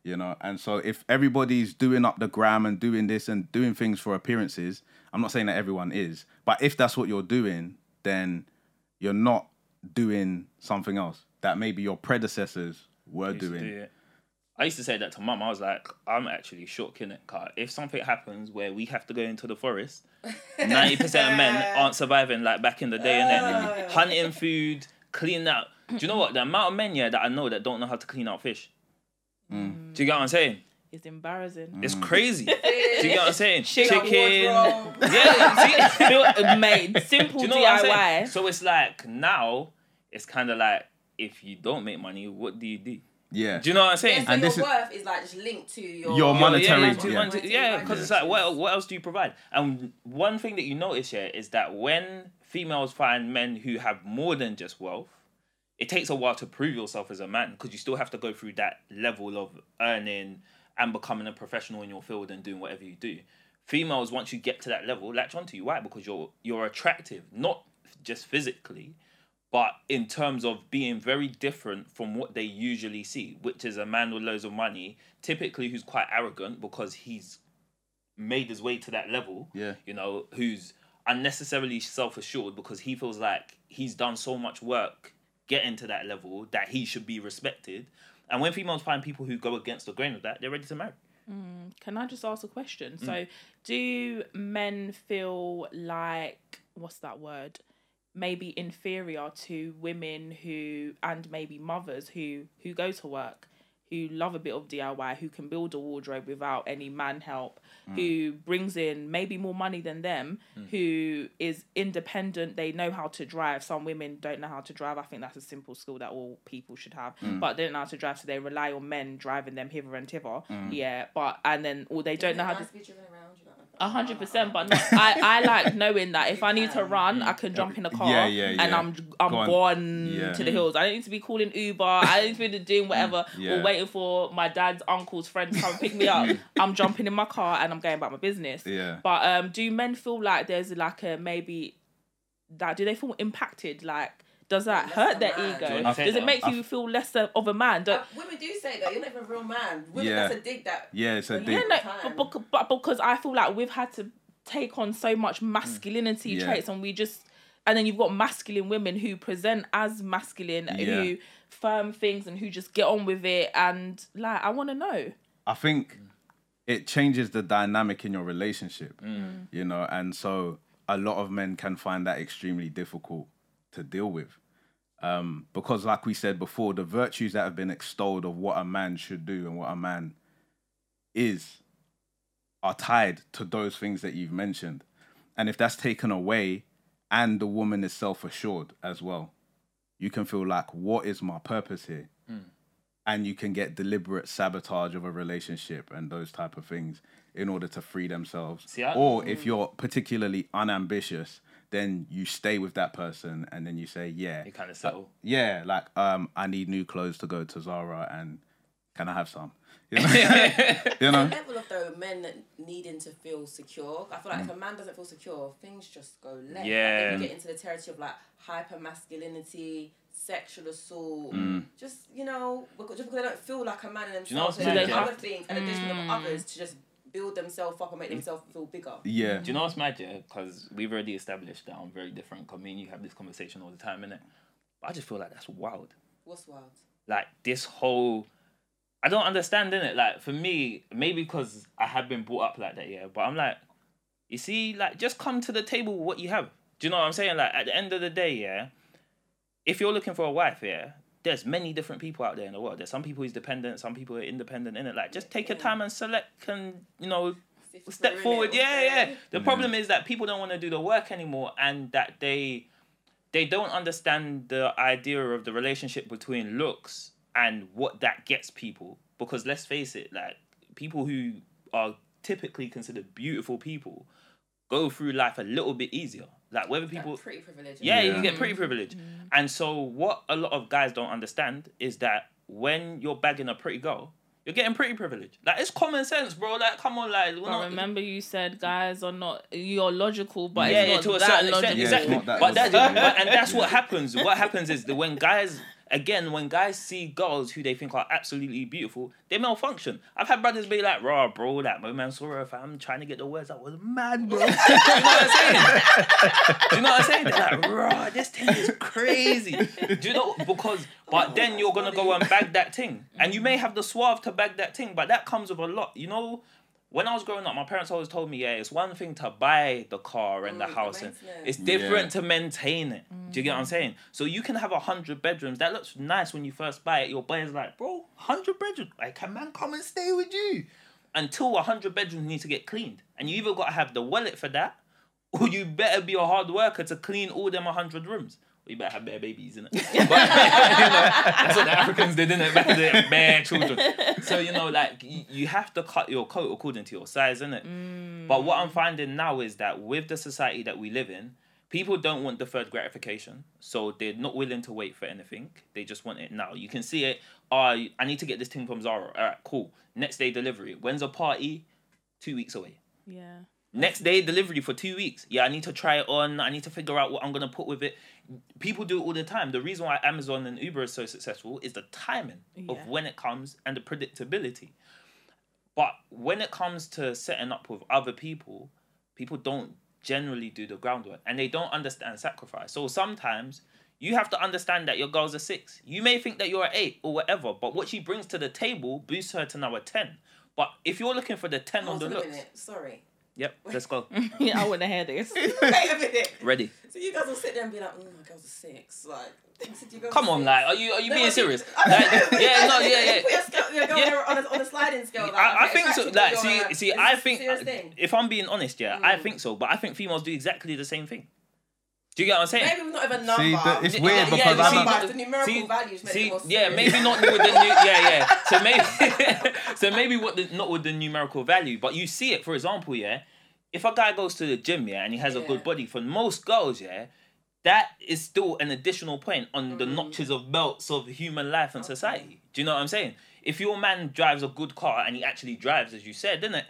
you know? And so if everybody's doing up the gram and doing this and doing things for appearances, I'm not saying that everyone is, but if that's what you're doing, then you're not doing something else that maybe your predecessors were doing. I used to say that to Mum. I was like, I'm actually shook, innit? If something happens where we have to go into the forest, 90% of men aren't surviving like back in the day, innit? Hunting food, cleaning out. Do you know what? The amount of men, that I know that don't know how to clean out fish. Do you get what I'm saying? It's embarrassing. It's crazy. Do you get what I'm saying? Chicken. Mate, simple do you know DIY. So it's like, now, it's kind of like, if you don't make money, what do you do? Yeah. Do you know what I'm saying? Yeah, so and your worth is like just linked to your monetary. Because it's like, what else do you provide? And one thing that you notice here is that when females find men who have more than just wealth, it takes a while to prove yourself as a man, because you still have to go through that level of earning and becoming a professional in your field and doing whatever you do. Females, once you get to that level, latch onto you. Why? Because you're attractive, not just physically, but in terms of being very different from what they usually see, which is a man with loads of money, typically who's quite arrogant because he's made his way to that level, you know, who's unnecessarily self-assured because he feels like he's done so much work getting to that level that he should be respected. And when females find people who go against the grain of that, they're ready to marry. Can I just ask a question? So do men feel like, what's that word? Maybe inferior to women who, and maybe mothers who go to work, who love a bit of DIY, who can build a wardrobe without any man help, who brings in maybe more money than them, who is independent, they know how to drive. Some women don't know how to drive. I think that's a simple skill that all people should have, but they don't know how to drive, so they rely on men driving them hither and thither. Know how to be driven around, you know? 100%, but no, I like knowing that if I need to run, I can jump in a car and I'm gone to the hills. I don't need to be calling Uber. I don't need to be doing whatever or waiting for my dad's uncle's friend to come pick me up. I'm jumping in my car and I'm going about my business. But do men feel like there's like a maybe that? Do they feel impacted? Like, does that hurt their ego? Does it make you feel less of a man? Women do say that you're not even a real man. Women, that's a dig. That it's a dig. But because I feel like we've had to take on so much masculinity traits, and then you've got masculine women who present as masculine, who firm things and who just get on with it. And like, I want to know. I think it changes the dynamic in your relationship, you know, and so a lot of men can find that extremely difficult to deal with. Because like we said before, the virtues that have been extolled of what a man should do and what a man is are tied to those things that you've mentioned. And if that's taken away and the woman is self-assured as well, you can feel like, what is my purpose here? And you can get deliberate sabotage of a relationship and those type of things in order to free themselves. Or if you're particularly unambitious, then you stay with that person and then you say, yeah. You kind of settle. Yeah, like, I need new clothes to go to Zara and can I have some? You know? You know? The level of, though, men needing to feel secure. I feel like if a man doesn't feel secure, things just go left. Yeah. Like, you get into the territory of, like, hyper-masculinity, sexual assault, just, you know, just because they don't feel like a man in themselves, so they do other things and addition of others to just build themselves up and make themselves feel bigger. Yeah. Do you know what's mad, yeah? Because we've already established that I'm very different. I mean, you have this conversation all the time, innit? But I just feel like that's wild. What's wild? Like, this whole... I don't understand, innit? Like, for me, maybe because I have been brought up like that, yeah? But I'm like, you see, like, just come to the table with what you have. Do you know what I'm saying? Like, at the end of the day, yeah? If you're looking for a wife, yeah? There's many different people out there in the world. There's some people who's dependent, some people are independent, innit? Like, just take your time and select and, you know, step forward. Yeah. The problem is that people don't want to do the work anymore and that they don't understand the idea of the relationship between looks and what that gets people. Because let's face it, like, people who are typically considered beautiful people go through life a little bit easier. Like, whether people... Pretty privilege. Yeah, you get pretty privilege. Mm. And so what a lot of guys don't understand is that when you're bagging a pretty girl, you're getting pretty privilege. Like, it's common sense, bro. Like, come on, like... Remember you said guys are not... You're logical, but it's not that logical. Exactly. And that's what happens. What happens is that when guys... Again, when guys see girls who they think are absolutely beautiful, they malfunction. I've had brothers be like, "Raw, bro, that my man saw her. I'm trying to get the words out, was mad, bro." Do you know what I'm saying? Do you know what I'm saying? They're like, "Raw, this thing is crazy." Do you know? But then you're gonna go and bag that thing, and you may have the suave to bag that thing, but that comes with a lot, you know. When I was growing up, my parents always told me, yeah, it's one thing to buy the car and the house, and it's different to maintain it. Mm-hmm. Do you get what I'm saying? So you can have 100 bedrooms. That looks nice when you first buy it. Your boy is like, bro, 100 bedrooms. Like, can man come and stay with you? Until 100 bedrooms need to get cleaned. And you either got to have the wallet for that, or you better be a hard worker to clean all them 100 rooms. We better have bare babies, innit? But, you know, that's what the Africans did, innit? Back then, bare children. So, you know, like, you have to cut your coat according to your size, innit? Mm. But what I'm finding now is that with the society that we live in, people don't want deferred gratification. So they're not willing to wait for anything. They just want it now. You can see it. I need to get this thing from Zara. All right, cool. Next day delivery. When's a party? 2 weeks away. Yeah. Next day delivery for 2 weeks. Yeah, I need to try it on. I need to figure out what I'm going to put with it. People do it all the time. The reason why Amazon and Uber is so successful is the timing of when it comes and the predictability. But when it comes to setting up with other people, people don't generally do the groundwork and they don't understand sacrifice. So sometimes you have to understand that your girl's a 6. You may think that you're an 8 or whatever, but what she brings to the table boosts her to now a 10. But if you're looking for the 10 on the looks... Sorry. Yep, let's go. Yeah, I wouldn't have had this. Wait a minute. Ready. So you guys will sit there and be like, my girl's a 6. Like, come on, like, are you being serious? Like, on a sliding scale. Like, I think so. Like, see, I think if I'm being honest, yeah, I think so. But I think females do exactly the same thing. Do you get what I'm saying? Maybe not even number. See, it's weird because the numerical values. Maybe not with the So maybe not with the numerical value, but you see it. For example, yeah, if a guy goes to the gym, yeah, and he has a good body, for most girls, yeah, that is still an additional point on the notches of belts of human life and society. Do you know what I'm saying? If your man drives a good car and he actually drives, as you said, innit,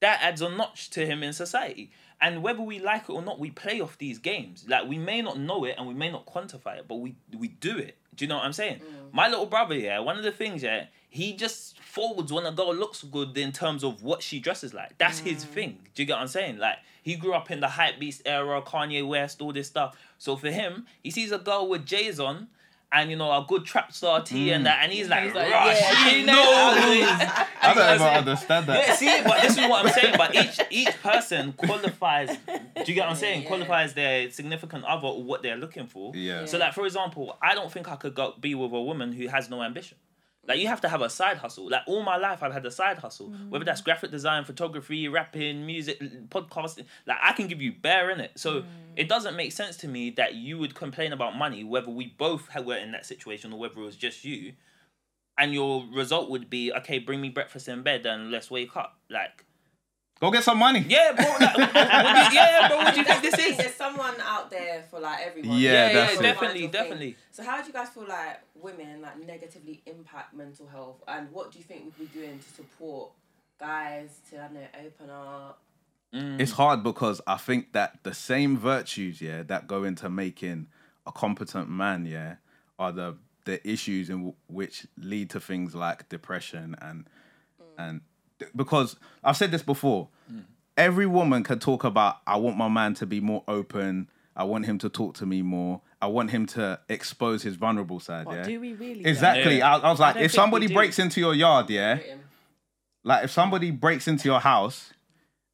that adds a notch to him in society. And whether we like it or not, we play off these games. Like, we may not know it and we may not quantify it, but we do it. Do you know what I'm saying? Mm. My little brother, yeah, one of the things, yeah, he just folds when a girl looks good in terms of what she dresses like. That's his thing. Do you get what I'm saying? Like, he grew up in the hypebeast era, Kanye West, all this stuff. So for him, he sees a girl with J's on, and, you know, a good trap star tea and that, and he's like she knows. I don't even understand that. Yeah, see, but this is what I'm saying. But each person qualifies, do you get what I'm saying? Yeah. Qualifies their significant other or what they're looking for. Yeah. So, like, for example, I don't think I could be with a woman who has no ambition. Like, you have to have a side hustle. Like, all my life, I've had a side hustle. Mm. Whether that's graphic design, photography, rapping, music, podcasting. Like, I can give you bare, innit? So, it doesn't make sense to me that you would complain about money, whether we both were in that situation or whether it was just you. And your result would be, okay, bring me breakfast in bed and let's wake up. Like, Go get some money. Yeah, bro. Like, what do you think this is? There's someone out there for like everyone. Yeah, definitely. So how do you guys feel like women like negatively impact mental health, and what do you think we'd be doing to support guys to, I don't know, open up? It's hard because I think that the same virtues, yeah, that go into making a competent man, yeah, are the issues in which lead to things like depression and. Because I've said this before, every woman can talk about, I want my man to be more open. I want him to talk to me more. I want him to expose his vulnerable side. What, yeah? Do we really? Exactly. Yeah. I was like, if somebody breaks into your yard, yeah, like if somebody breaks into your house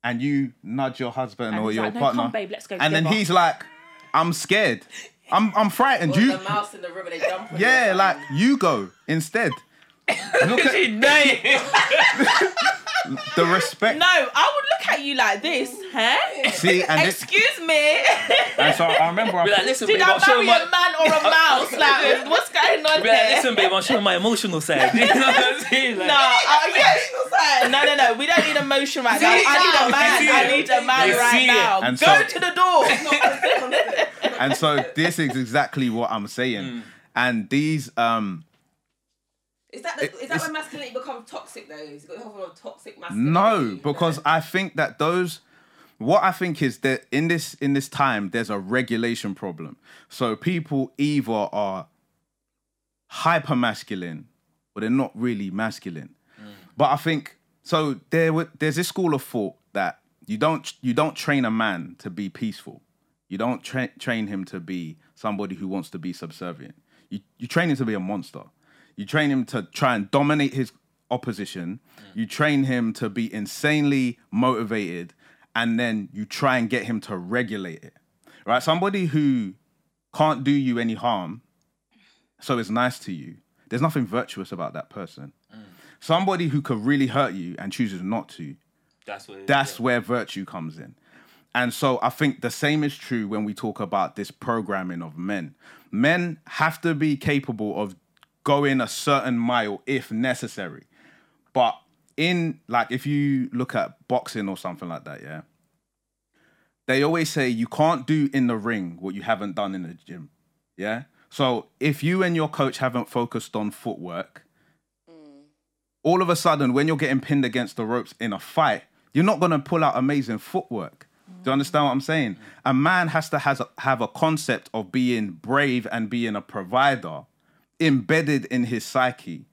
and you nudge your husband or your partner, come, babe, let's go and then he's like, I'm scared. I'm frightened. Well, you. The mouse in the room and they jump. Yeah, like you go instead. Look at you. The respect. No, I would look at you like this, huh? See, and excuse me. And so I remember I like, listen, did babe, I marry a man or a mouse? Like, what's going on there? Like, listen, babe, I'm showing my emotional side. You know what I'm saying? Like, no, our emotional side. No. We don't need emotion right now. I need a man right now. And go to the door. And so this is exactly what I'm saying. And these Is that when masculinity becomes toxic though? It's got a whole lot of toxic masculinity. No, because I think that I think is that in this time there's a regulation problem. So people either are hyper masculine or they're not really masculine. But I think so. There's this school of thought that you don't train a man to be peaceful. You don't train him to be somebody who wants to be subservient. You train him to be a monster. You train him to try and dominate his opposition. You train him to be insanely motivated, and then you try and get him to regulate it, right? Somebody who can't do you any harm, so is nice to you. There's nothing virtuous about that person. Somebody who could really hurt you and chooses not to. That's where virtue comes in. And so I think the same is true when we talk about this programming of men. Men have to be capable of going a certain mile if necessary. But in, like, if you look at boxing or something like that, yeah, they always say you can't do in the ring what you haven't done in the gym, yeah? So if you and your coach haven't focused on footwork, all of a sudden when you're getting pinned against the ropes in a fight, you're not going to pull out amazing footwork. Do you understand what I'm saying? A man has to have a concept of being brave and being a provider embedded in his psyche,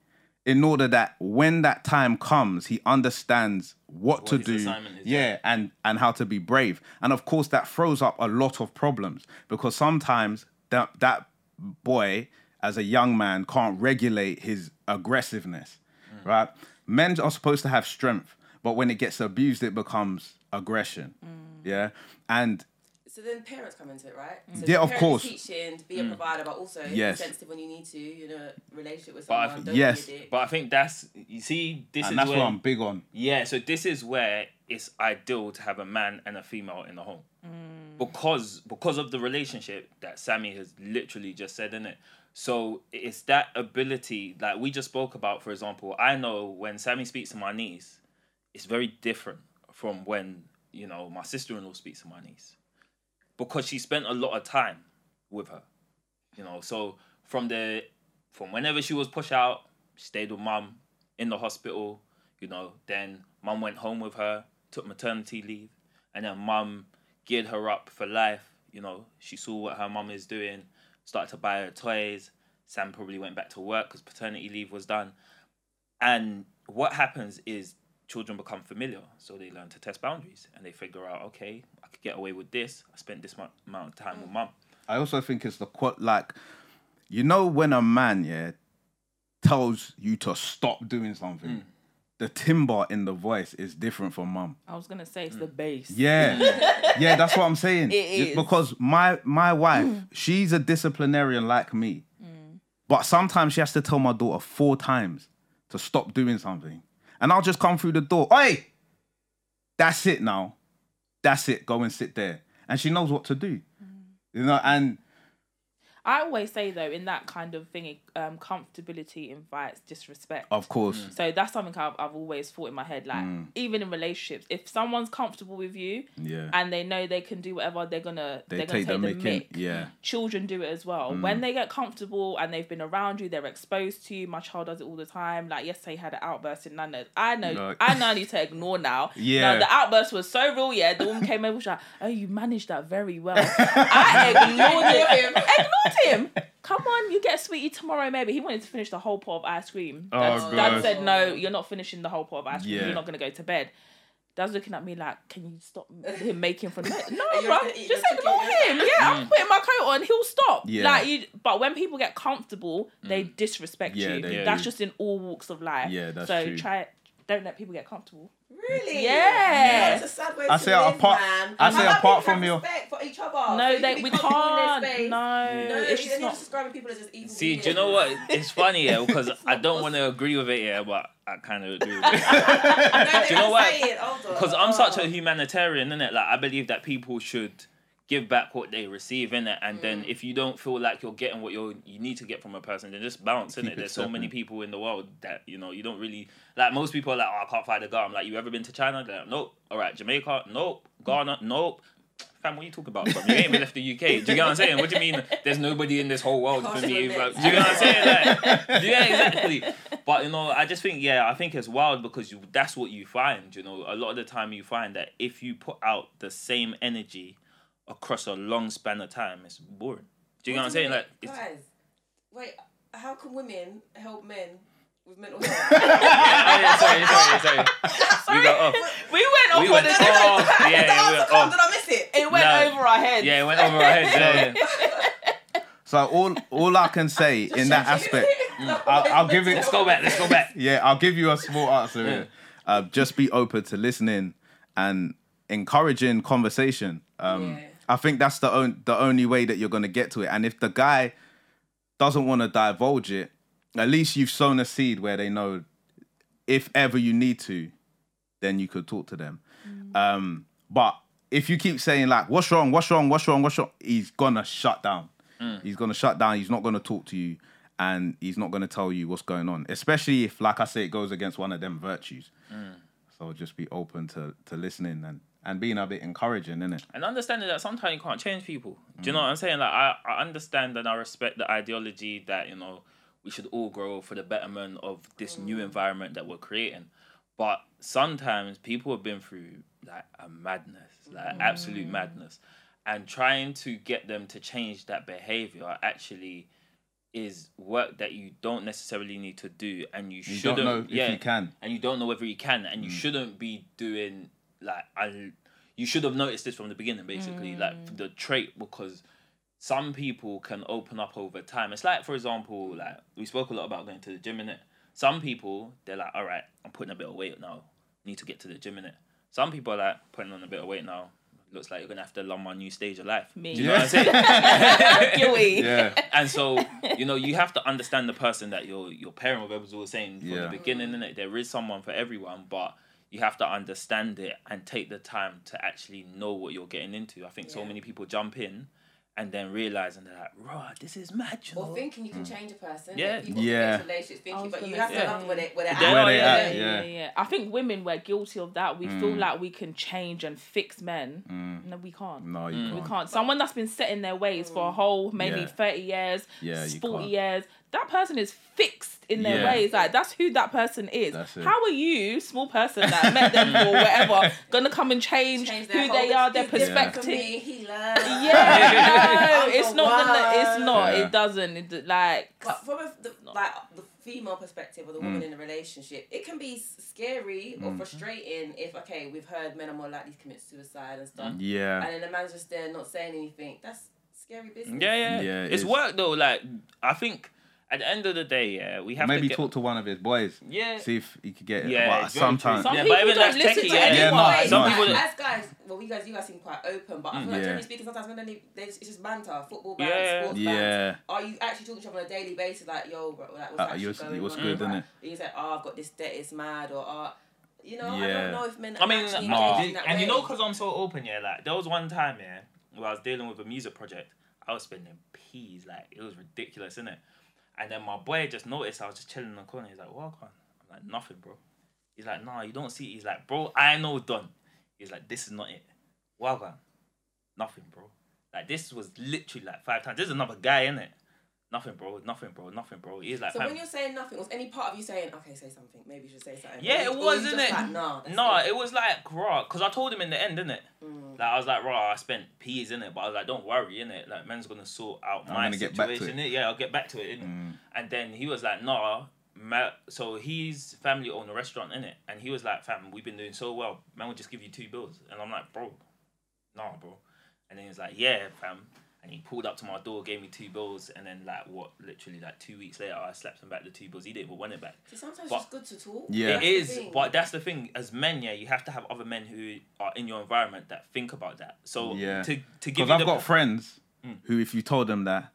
in order that when that time comes, he understands what to do, and how to be brave. And of course, that throws up a lot of problems because sometimes that boy, as a young man, can't regulate his aggressiveness, right? Men are supposed to have strength, but when it gets abused, it becomes aggression, yeah? And so then parents come into it, right? So yeah, of course. Teaching to be a provider, but also be sensitive when you need to, you know, relationship with someone. But I think that's, you see, that's where, what I'm big on. Yeah, so this is where it's ideal to have a man and a female in the home. Because of the relationship that Sammy has literally just said, innit? So it's that ability, like we just spoke about, for example, I know when Sammy speaks to my niece, it's very different from when, you know, my sister-in-law speaks to my niece. Because she spent a lot of time with her, you know. So from whenever she was pushed out, she stayed with mum in the hospital, you know. Then mum went home with her, took maternity leave, and then mum geared her up for life, you know. She saw what her mum is doing, started to buy her toys. Sam probably went back to work because paternity leave was done. And what happens is children become familiar, so they learn to test boundaries and they figure out, okay, I could get away with this. I spent this amount of time with mum. I also think it's the quote, like, you know, when a man, yeah, tells you to stop doing something, the timbre in the voice is different from mum. I was gonna say it's the bass. Yeah, yeah, that's what I'm saying. It is. Because my wife, she's a disciplinarian like me, but sometimes she has to tell my daughter 4 times to stop doing something. And I'll just come through the door. Oi! That's it now. That's it. Go and sit there. And she knows what to do. You know, and I always say, though, in that kind of thing, comfortability invites disrespect. Of course. Mm. So that's something I've always thought in my head, like, even in relationships, if someone's comfortable with you and they know they can do whatever, they're going to take the mick. Yeah. Children do it as well. When they get comfortable and they've been around you, they're exposed to you. My child does it all the time. Like, yesterday he had an outburst in Nando's. I know I need to ignore now. Yeah. Now, the outburst was so real, yeah. The woman came over and was like, oh, you managed that very well. I ignored him. Come on, you get a sweetie tomorrow, maybe. He wanted to finish the whole pot of ice cream. Dad said, no, you're not finishing the whole pot of ice cream. Yeah. You're not going to go to bed. Dad's looking at me like, can you stop him making fun of me? No, bro, just ignore him. Yeah, I'm putting my coat on. He'll stop. Yeah. But when people get comfortable, they disrespect you. That's just in all walks of life. Yeah, that's true. So don't let people get comfortable. Really? Yeah. That's a sad way to live, man. Apart from your respect for each other. No, we can't. No, it's just not describing people as just evil. See, do you know what? It's funny, yeah, because I don't want to agree with it, yeah, but I kind of agree with it. Do you know what? Because I'm such a humanitarian, innit? Like, I believe that people should give back what they receive, innit? And then if you don't feel like you're getting what you need to get from a person, then just bounce, innit? There's so many people in the world that, you know, you don't really... Like, most people are like, oh, I can't find a girl. I'm like, you ever been to China? They're like, nope. All right, Jamaica? Nope. Ghana? Nope. Fam, what are you talking about? You ain't left the UK. Do you get what I'm saying? What do you mean there's nobody in this whole world for me? Like, do you get what I'm saying? Like, yeah, exactly. But, you know, I just think, yeah, I think it's wild because that's what you find, you know? A lot of the time you find that if you put out the same energy across a long span of time, it's boring. Do you know what I'm saying? Like, guys, wait, how can women help men with mental health? Sorry. We went off. Did I miss it? It went over our heads. Yeah. So all I can say in that aspect, I'll give it. Let's go back. Yeah, I'll give you a small answer. Yeah. Just be open to listening and encouraging conversation. I think that's the only way that you're going to get to it. And if the guy doesn't want to divulge it, at least you've sown a seed where they know if ever you need to, then you could talk to them. But if you keep saying like, what's wrong? He's going to shut down. He's not going to talk to you and he's not going to tell you what's going on. Especially if, like I say, it goes against one of them virtues. So just be open to listening and being a bit encouraging, innit? And understanding that sometimes you can't change people. Do you know what I'm saying? Like, I understand and I respect the ideology that, you know, we should all grow for the betterment of this new environment that we're creating. But sometimes people have been through, like, a madness, like, absolute madness. And trying to get them to change that behaviour actually is work that you don't necessarily need to do. And you shouldn't... You don't know if you can. And you don't know whether you can. And you shouldn't be doing... Like, you should have noticed this from the beginning, basically, like the trait, because some people can open up over time. It's like, for example, like we spoke a lot about going to the gym, innit? Some people, they're like, all right, I'm putting a bit of weight now. Need to get to the gym, innit? Some people are like, putting on a bit of weight now. Looks like you're going to have to learn my new stage of life. Me. Do you know what I'm saying? Guilty. Yeah. And so, you know, you have to understand the person that your parent was always saying from the beginning, innit? There is someone for everyone, but... You have to understand it and take the time to actually know what you're getting into. I think so many people jump in and then realising they're like, right, this is magic. Or thinking you can change a person. Yeah. But you have to love where they're at. Yeah. I think women, we're guilty of that. We feel like we can change and fix men. No, we can't. No, you can't. We can't. Someone that's been set in their ways for a whole, maybe 30 years, 40 years, that person is fixed in their ways. Like, that's who that person is. How are you, small person that met them or whatever, gonna come and change who they are, their perspective? No, it's not. Yeah. It doesn't. But from the female perspective or the woman in a relationship, it can be scary or frustrating if, okay, we've heard men are more likely to commit suicide and stuff. Yeah. And then the man's just there not saying anything. That's scary business. Yeah. It's work though. Like, I think... At the end of the day, we have maybe talk to one of his boys. Yeah. See if he could get it. Yeah, sometimes. Some people don't listen to anyone. As guys, you guys seem quite open, but I feel like generally speaking, sometimes when it's just banter, football banter, sports banter. Are you actually talking to each other on a daily basis? Like, yo, bro, like, what's good, isn't it? And you say, I've got this debt, it's mad, or, you know, I don't know if men actually engage in that way. And you know, because I'm so open, like, there was one time, where I was dealing with a music project. I was spending peas, like it was ridiculous, innit? And then my boy just noticed I was just chilling in the corner. He's like, "What, well, I'm like, "Nothing, bro." He's like, "Nah, you don't see it." He's like, "Bro, I know done." He's like, "This is not it." "Well, gone." "Nothing, bro." Like, this was literally like 5 times. This is another guy, innit? "Nothing, bro. Nothing, bro. Nothing, bro." He's like, so when you're saying nothing, was any part of you saying, "Okay, say something. Maybe you should say something"? Yeah, it was, innit? Like, nah, it was like, raw. Because I told him in the end, innit? Like, I was like, raw, I spent peas, innit? But I was like, don't worry, innit? Like, man's going to sort out my situation, innit? Yeah, I'll get back to it, innit? And then he was like, nah. So his family owned a restaurant, innit? And he was like, "Fam, we've been doing so well. Man, we'll just give you 2 bills. And I'm like, "Bro, nah, bro." And then he was like, "Yeah, fam." And he pulled up to my door, gave me 2 bills, and then like literally like 2 weeks later, I slapped him back the 2 bills. He didn't even want it back. So sometimes it's good to talk. Yeah, it is. But that's the thing. As men, yeah, you have to have other men who are in your environment that think about that. So yeah, to give. Because I've got friends who, if you told them that,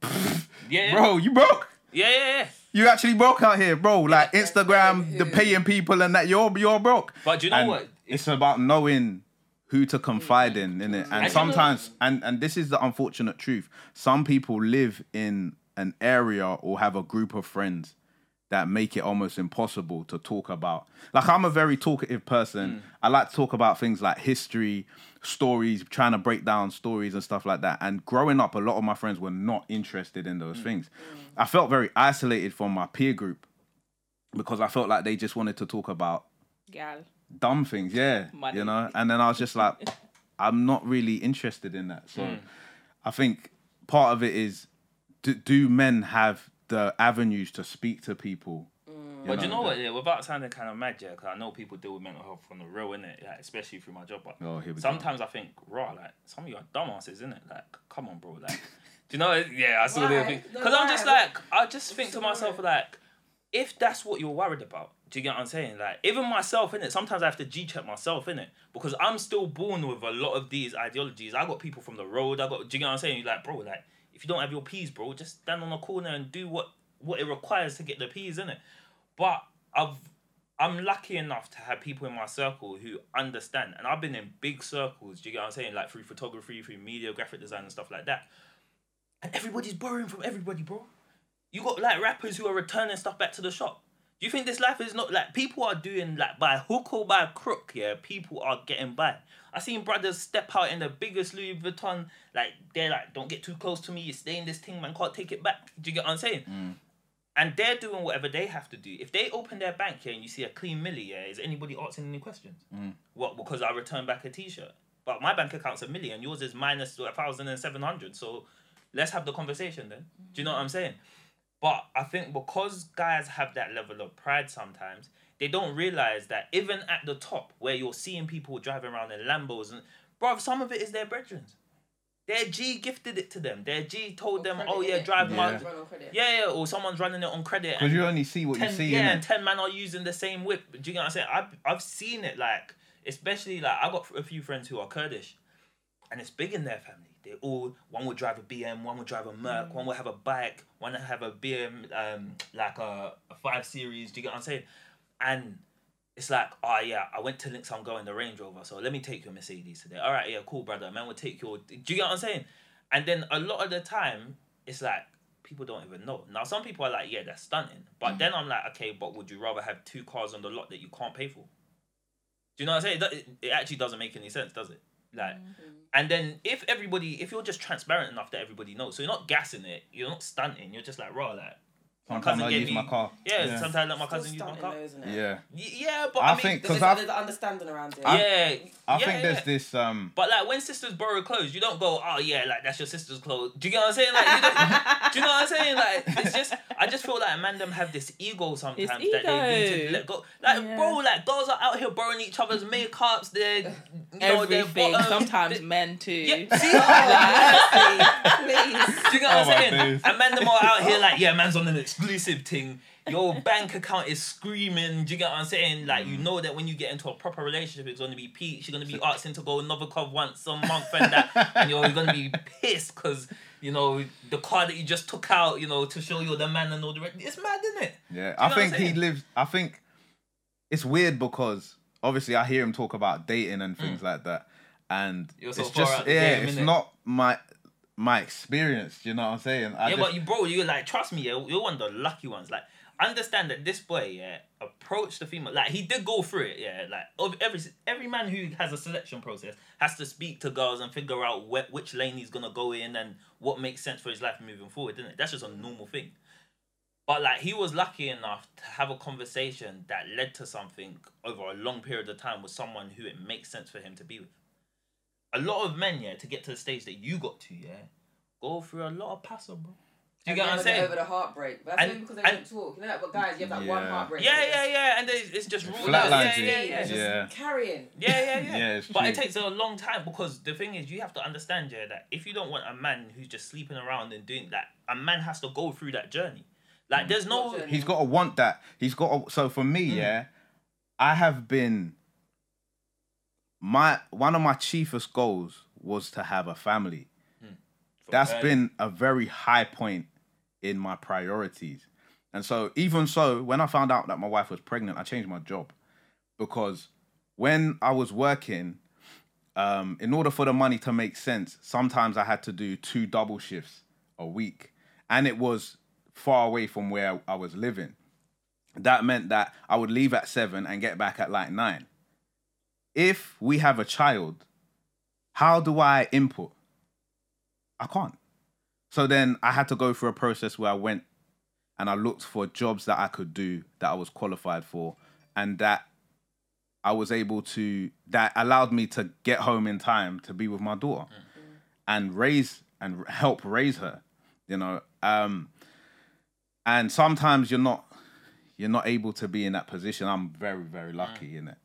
bro, you broke. Yeah. You actually broke out here, bro. Like Instagram, the paying people, and that you're broke. But do you know what? It's about knowing who to confide in, innit? And sometimes, and this is the unfortunate truth, some people live in an area or have a group of friends that make it almost impossible to talk about. Like, I'm a very talkative person. I like to talk about things like history, stories, trying to break down stories and stuff like that. And growing up, a lot of my friends were not interested in those things. I felt very isolated from my peer group because I felt like they just wanted to talk about... dumb things, money. You know, and then I was just like, I'm not really interested in that. So I think part of it is, do men have the avenues to speak to people? But do you know what? Yeah, without sounding kind of mad, because I know people deal with mental health from the real, innit? Like, especially through my job. But sometimes I think, raw, like, some of you are dumbasses, innit? Like, come on, bro. Like, do you know? Yeah, I saw the thing. Because I'm just like, I just think to myself, like, if that's what you're worried about, do you get what I'm saying? Like, even myself, innit? Sometimes I have to G-check myself, innit? Because I'm still born with a lot of these ideologies. I got people from the road. Do you get what I'm saying? You're like, bro, like, if you don't have your peas, bro, just stand on a corner and do what it requires to get the peas, innit? But I'm lucky enough to have people in my circle who understand. And I've been in big circles, do you get what I'm saying? Like, through photography, through media, graphic design and stuff like that. And everybody's borrowing from everybody, bro. You got, like, rappers who are returning stuff back to the shop. Do you think this life is not, like, people are doing, like, by hook or by crook, yeah? People are getting by. I seen brothers step out in the biggest Louis Vuitton, like, they're like, "Don't get too close to me, you stay in this thing, man, can't take it back." Do you get what I'm saying? And they're doing whatever they have to do. If they open their bank here and you see a clean milli, yeah, is anybody asking any questions? What, because I returned back a T-shirt? But my bank account's a million, yours is minus 1,700, so let's have the conversation then. Do you know what I'm saying? But I think because guys have that level of pride sometimes, they don't realise that even at the top where you're seeing people driving around in Lambos, and bruv, some of it is their brethren. Their G gifted it to them. Their G told them, "Oh yeah, drive my... Yeah, or someone's running it on credit." Because you only see what you see. Yeah, and 10 men are using the same whip. Do you know what I'm saying? I've seen it, like, especially, like, I've got a few friends who are Kurdish, and it's big in their family. They all, one will drive a BM, one will drive a Merc, one will have a bike, one will have a BM, like a 5 Series, do you get what I'm saying? And it's like, "Oh yeah, I went to Links, I'm going the Range Rover, so let me take your Mercedes today." "All right, yeah, cool, brother, man, we'll take your..." Do you get what I'm saying? And then a lot of the time, it's like, people don't even know. Now, some people are like, "Yeah, that's stunting." But then I'm like, okay, but would you rather have 2 cars on the lot that you can't pay for? Do you know what I'm saying? It actually doesn't make any sense, does it? Like, and then if you're just transparent enough that everybody knows, so you're not gassing it, you're not stunting, you're just like, raw, like, sometimes I use my car. Yeah, sometimes I let my cousin use my car. Yeah, but I mean, because there's understanding around it. I think there's this. But like when sisters borrow clothes, you don't go, "Oh yeah, like that's your sister's clothes." Do you get what I'm saying? Like, do you know what I'm saying? Like, it's just, I just feel like man them have this ego sometimes that they need to let go. Like, bro, like girls are out here borrowing each other's makeups, everything. Their sometimes men too. Yeah. See, please. Do you get what I'm saying? And man them are out here like, "Yeah, man's on the next exclusive thing, your bank account is screaming." Do you get what I'm saying? Like, you know that when you get into a proper relationship, it's going to be peach. You're going to be asking to go Novikov once a month and that, and you're going to be pissed because, you know, the car that you just took out, you know, to show you're the man and all the rest. It's mad, isn't it? Yeah, I think I think it's weird because obviously I hear him talk about dating and things like that, and it's just, it's not my... my experience. You know what I'm saying? But you like, trust me, yeah, you're one of the lucky ones. Like, understand that this boy, yeah, approached the female. Like, he did go through it, yeah. Like, every man who has a selection process has to speak to girls and figure out which lane he's gonna go in and what makes sense for his life moving forward, isn't it? That's just a normal thing. But, like, he was lucky enough to have a conversation that led to something over a long period of time with someone who it makes sense for him to be with. A lot of men, yeah, to get to the stage that you got to, yeah, go through a lot of passion, bro. Do you get what I'm saying? Over the heartbreak. But that's only because they don't talk. You know that, but guys, you have that one heartbreak. Yeah. And it's just ruled out. Yeah. It's just carrying. Yeah. Yeah, it's true. But it takes a long time because the thing is, you have to understand, yeah, that if you don't want a man who's just sleeping around and doing that, a man has to go through that journey. Like, there's no... He's got to want that. He's got to... So for me, yeah, I have been... One of my chiefest goals was to have a family. That's been a very high point in my priorities. And so, even so, when I found out that my wife was pregnant, I changed my job. Because when I was working, in order for the money to make sense, sometimes I had to do 2 double shifts a week. And it was far away from where I was living. That meant that I would leave at 7 and get back at like 9. If we have a child, how do I input? I can't. So then I had to go through a process where I went and I looked for jobs that I could do, that I was qualified for, and that allowed me to get home in time to be with my daughter and help raise her, you know. And sometimes you're not able to be in that position. I'm very, very lucky in it.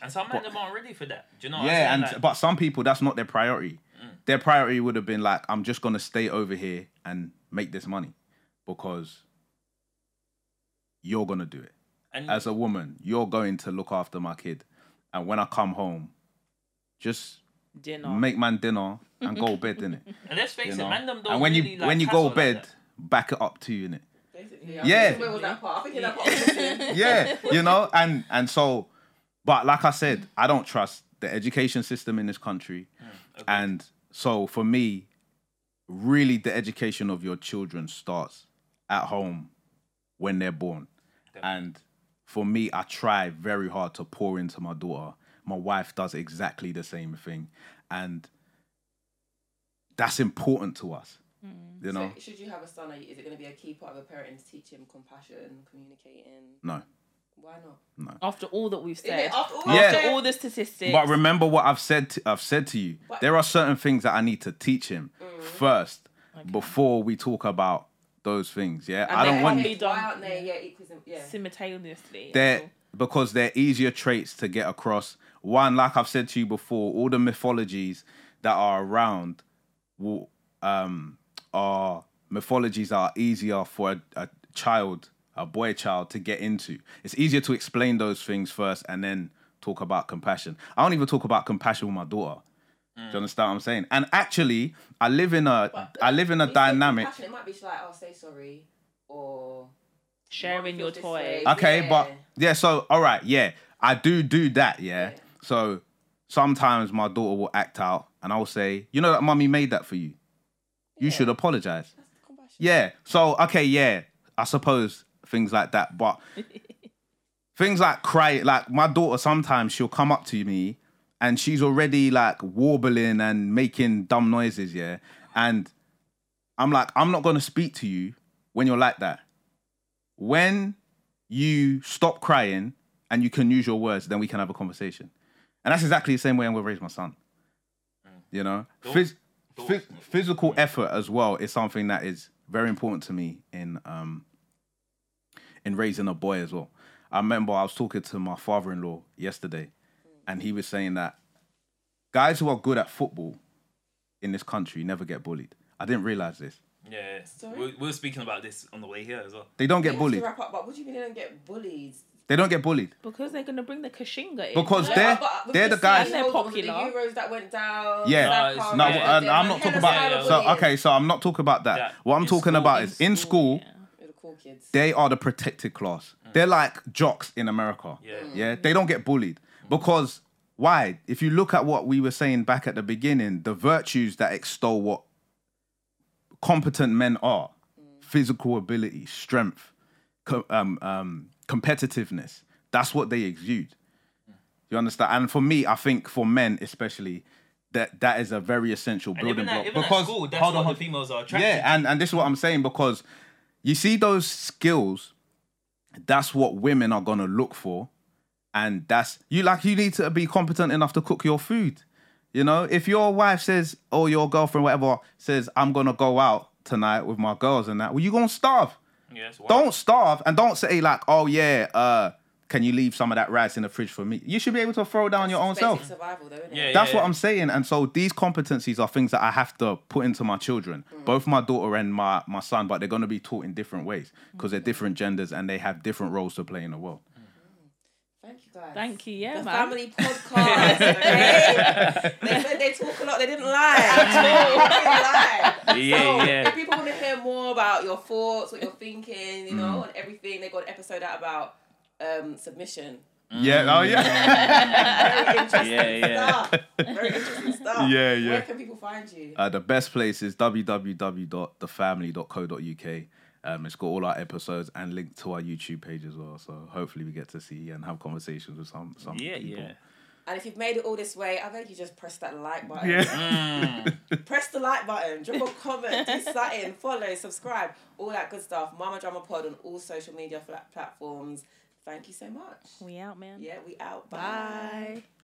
And some men aren't ready for that. Do you know what I'm saying? Yeah, but some people, that's not their priority. Their priority would have been like, I'm just going to stay over here and make this money because you're going to do it. And as a woman, you're going to look after my kid. And when I come home, just make man dinner and go to bed, innit? And let's face it, man, them don't. And when you go to bed, back it up too, innit? Basically, I think that part. Yeah, you know, and so... But like I said, I don't trust the education system in this country. Okay. And so for me, really the education of your children starts at home when they're born. Definitely. And for me, I try very hard to pour into my daughter. My wife does exactly the same thing. And that's important to us. You know? So should you have a son, is it going to be a key part of a parent to teach him compassion, communicating? No. Why not? No. After all that we've said, after all the statistics. But remember what I've said to you. But there are certain things that I need to teach him first before we talk about those things. Yeah, and I don't want. Why aren't they? Yeah, simultaneously. Because they're easier traits to get across. One, like I've said to you before, all the mythologies that are around are mythologies that are easier for a boy child to get into. It's easier to explain those things first and then talk about compassion. I don't even talk about compassion with my daughter. Do you understand what I'm saying? And actually, I live in a dynamic. It might be just like, I'll say sorry or sharing your toy. Okay, so all right, I do that, yeah. So sometimes my daughter will act out and I'll say, you know that mommy made that for you. You should apologize. That's compassion. Yeah. So okay, I suppose. Things like that, but things like crying, like my daughter sometimes she'll come up to me and she's already like warbling and making dumb noises, yeah. And I'm like, I'm not gonna speak to you when you're like that. When you stop crying and you can use your words, then we can have a conversation. And that's exactly the same way I'm gonna raise my son. You know, physical effort as well is something that is very important to me in raising a boy as well. I remember I was talking to my father-in-law yesterday and he was saying that guys who are good at football in this country never get bullied. I didn't realise this. Yeah, we were speaking about this on the way here as well. They don't get bullied. To wrap up, but what do you mean they don't get bullied? They don't get bullied. Because they're going to bring the Kashinga in. Because they're the guys. And they're popular. The Euros that went down. Yeah. I'm not talking about... So I'm not talking about that. What I'm talking about is in school... Kids. They are the protected class. They're like jocks in America. They don't get bullied because Why? If you look at what we were saying back at the beginning, the virtues that extol what competent men are, physical ability, strength, competitiveness, that's what they exude. You understand? And for me, I think for men especially, that is a very essential building block. Even because at school, that's what the females are attracted to. Yeah, and this is what I'm saying, because you see those skills, that's what women are going to look for. And that's, you need to be competent enough to cook your food. You know, if your wife says, or your girlfriend, whatever, says, I'm going to go out tonight with my girls and that, well, you're going to starve. Yes, wow. Don't starve, and don't say like, oh yeah, can you leave some of that rice in the fridge for me? You should be able to throw down your own self. Survival, though, isn't it? That's what I'm saying. And so these competencies are things that I have to put into my children, both my daughter and my son, but they're going to be taught in different ways because they're different genders and they have different roles to play in the world. Thank you, guys. Thank you, yeah, the man. The family podcast, okay? They said they talk a lot. They didn't lie. They didn't lie. So, if people want to hear more about your thoughts, what you're thinking, you know, and everything, they got an episode out about submission. Yeah, oh yeah. Very interesting stuff. Very interesting stuff. Yeah. Where can people find you? The best place is www.thefamily.co.uk. It's got all our episodes and linked to our YouTube page as well. So hopefully we get to see and have conversations with some people. Yeah. And if you've made it all this way, I think you just press that like button. Yeah. Press the like button, drop a comment, do something, follow, subscribe, all that good stuff. Mama Drama Pod on all social media platforms. Thank you so much. We out, man. Yeah, we out. Bye.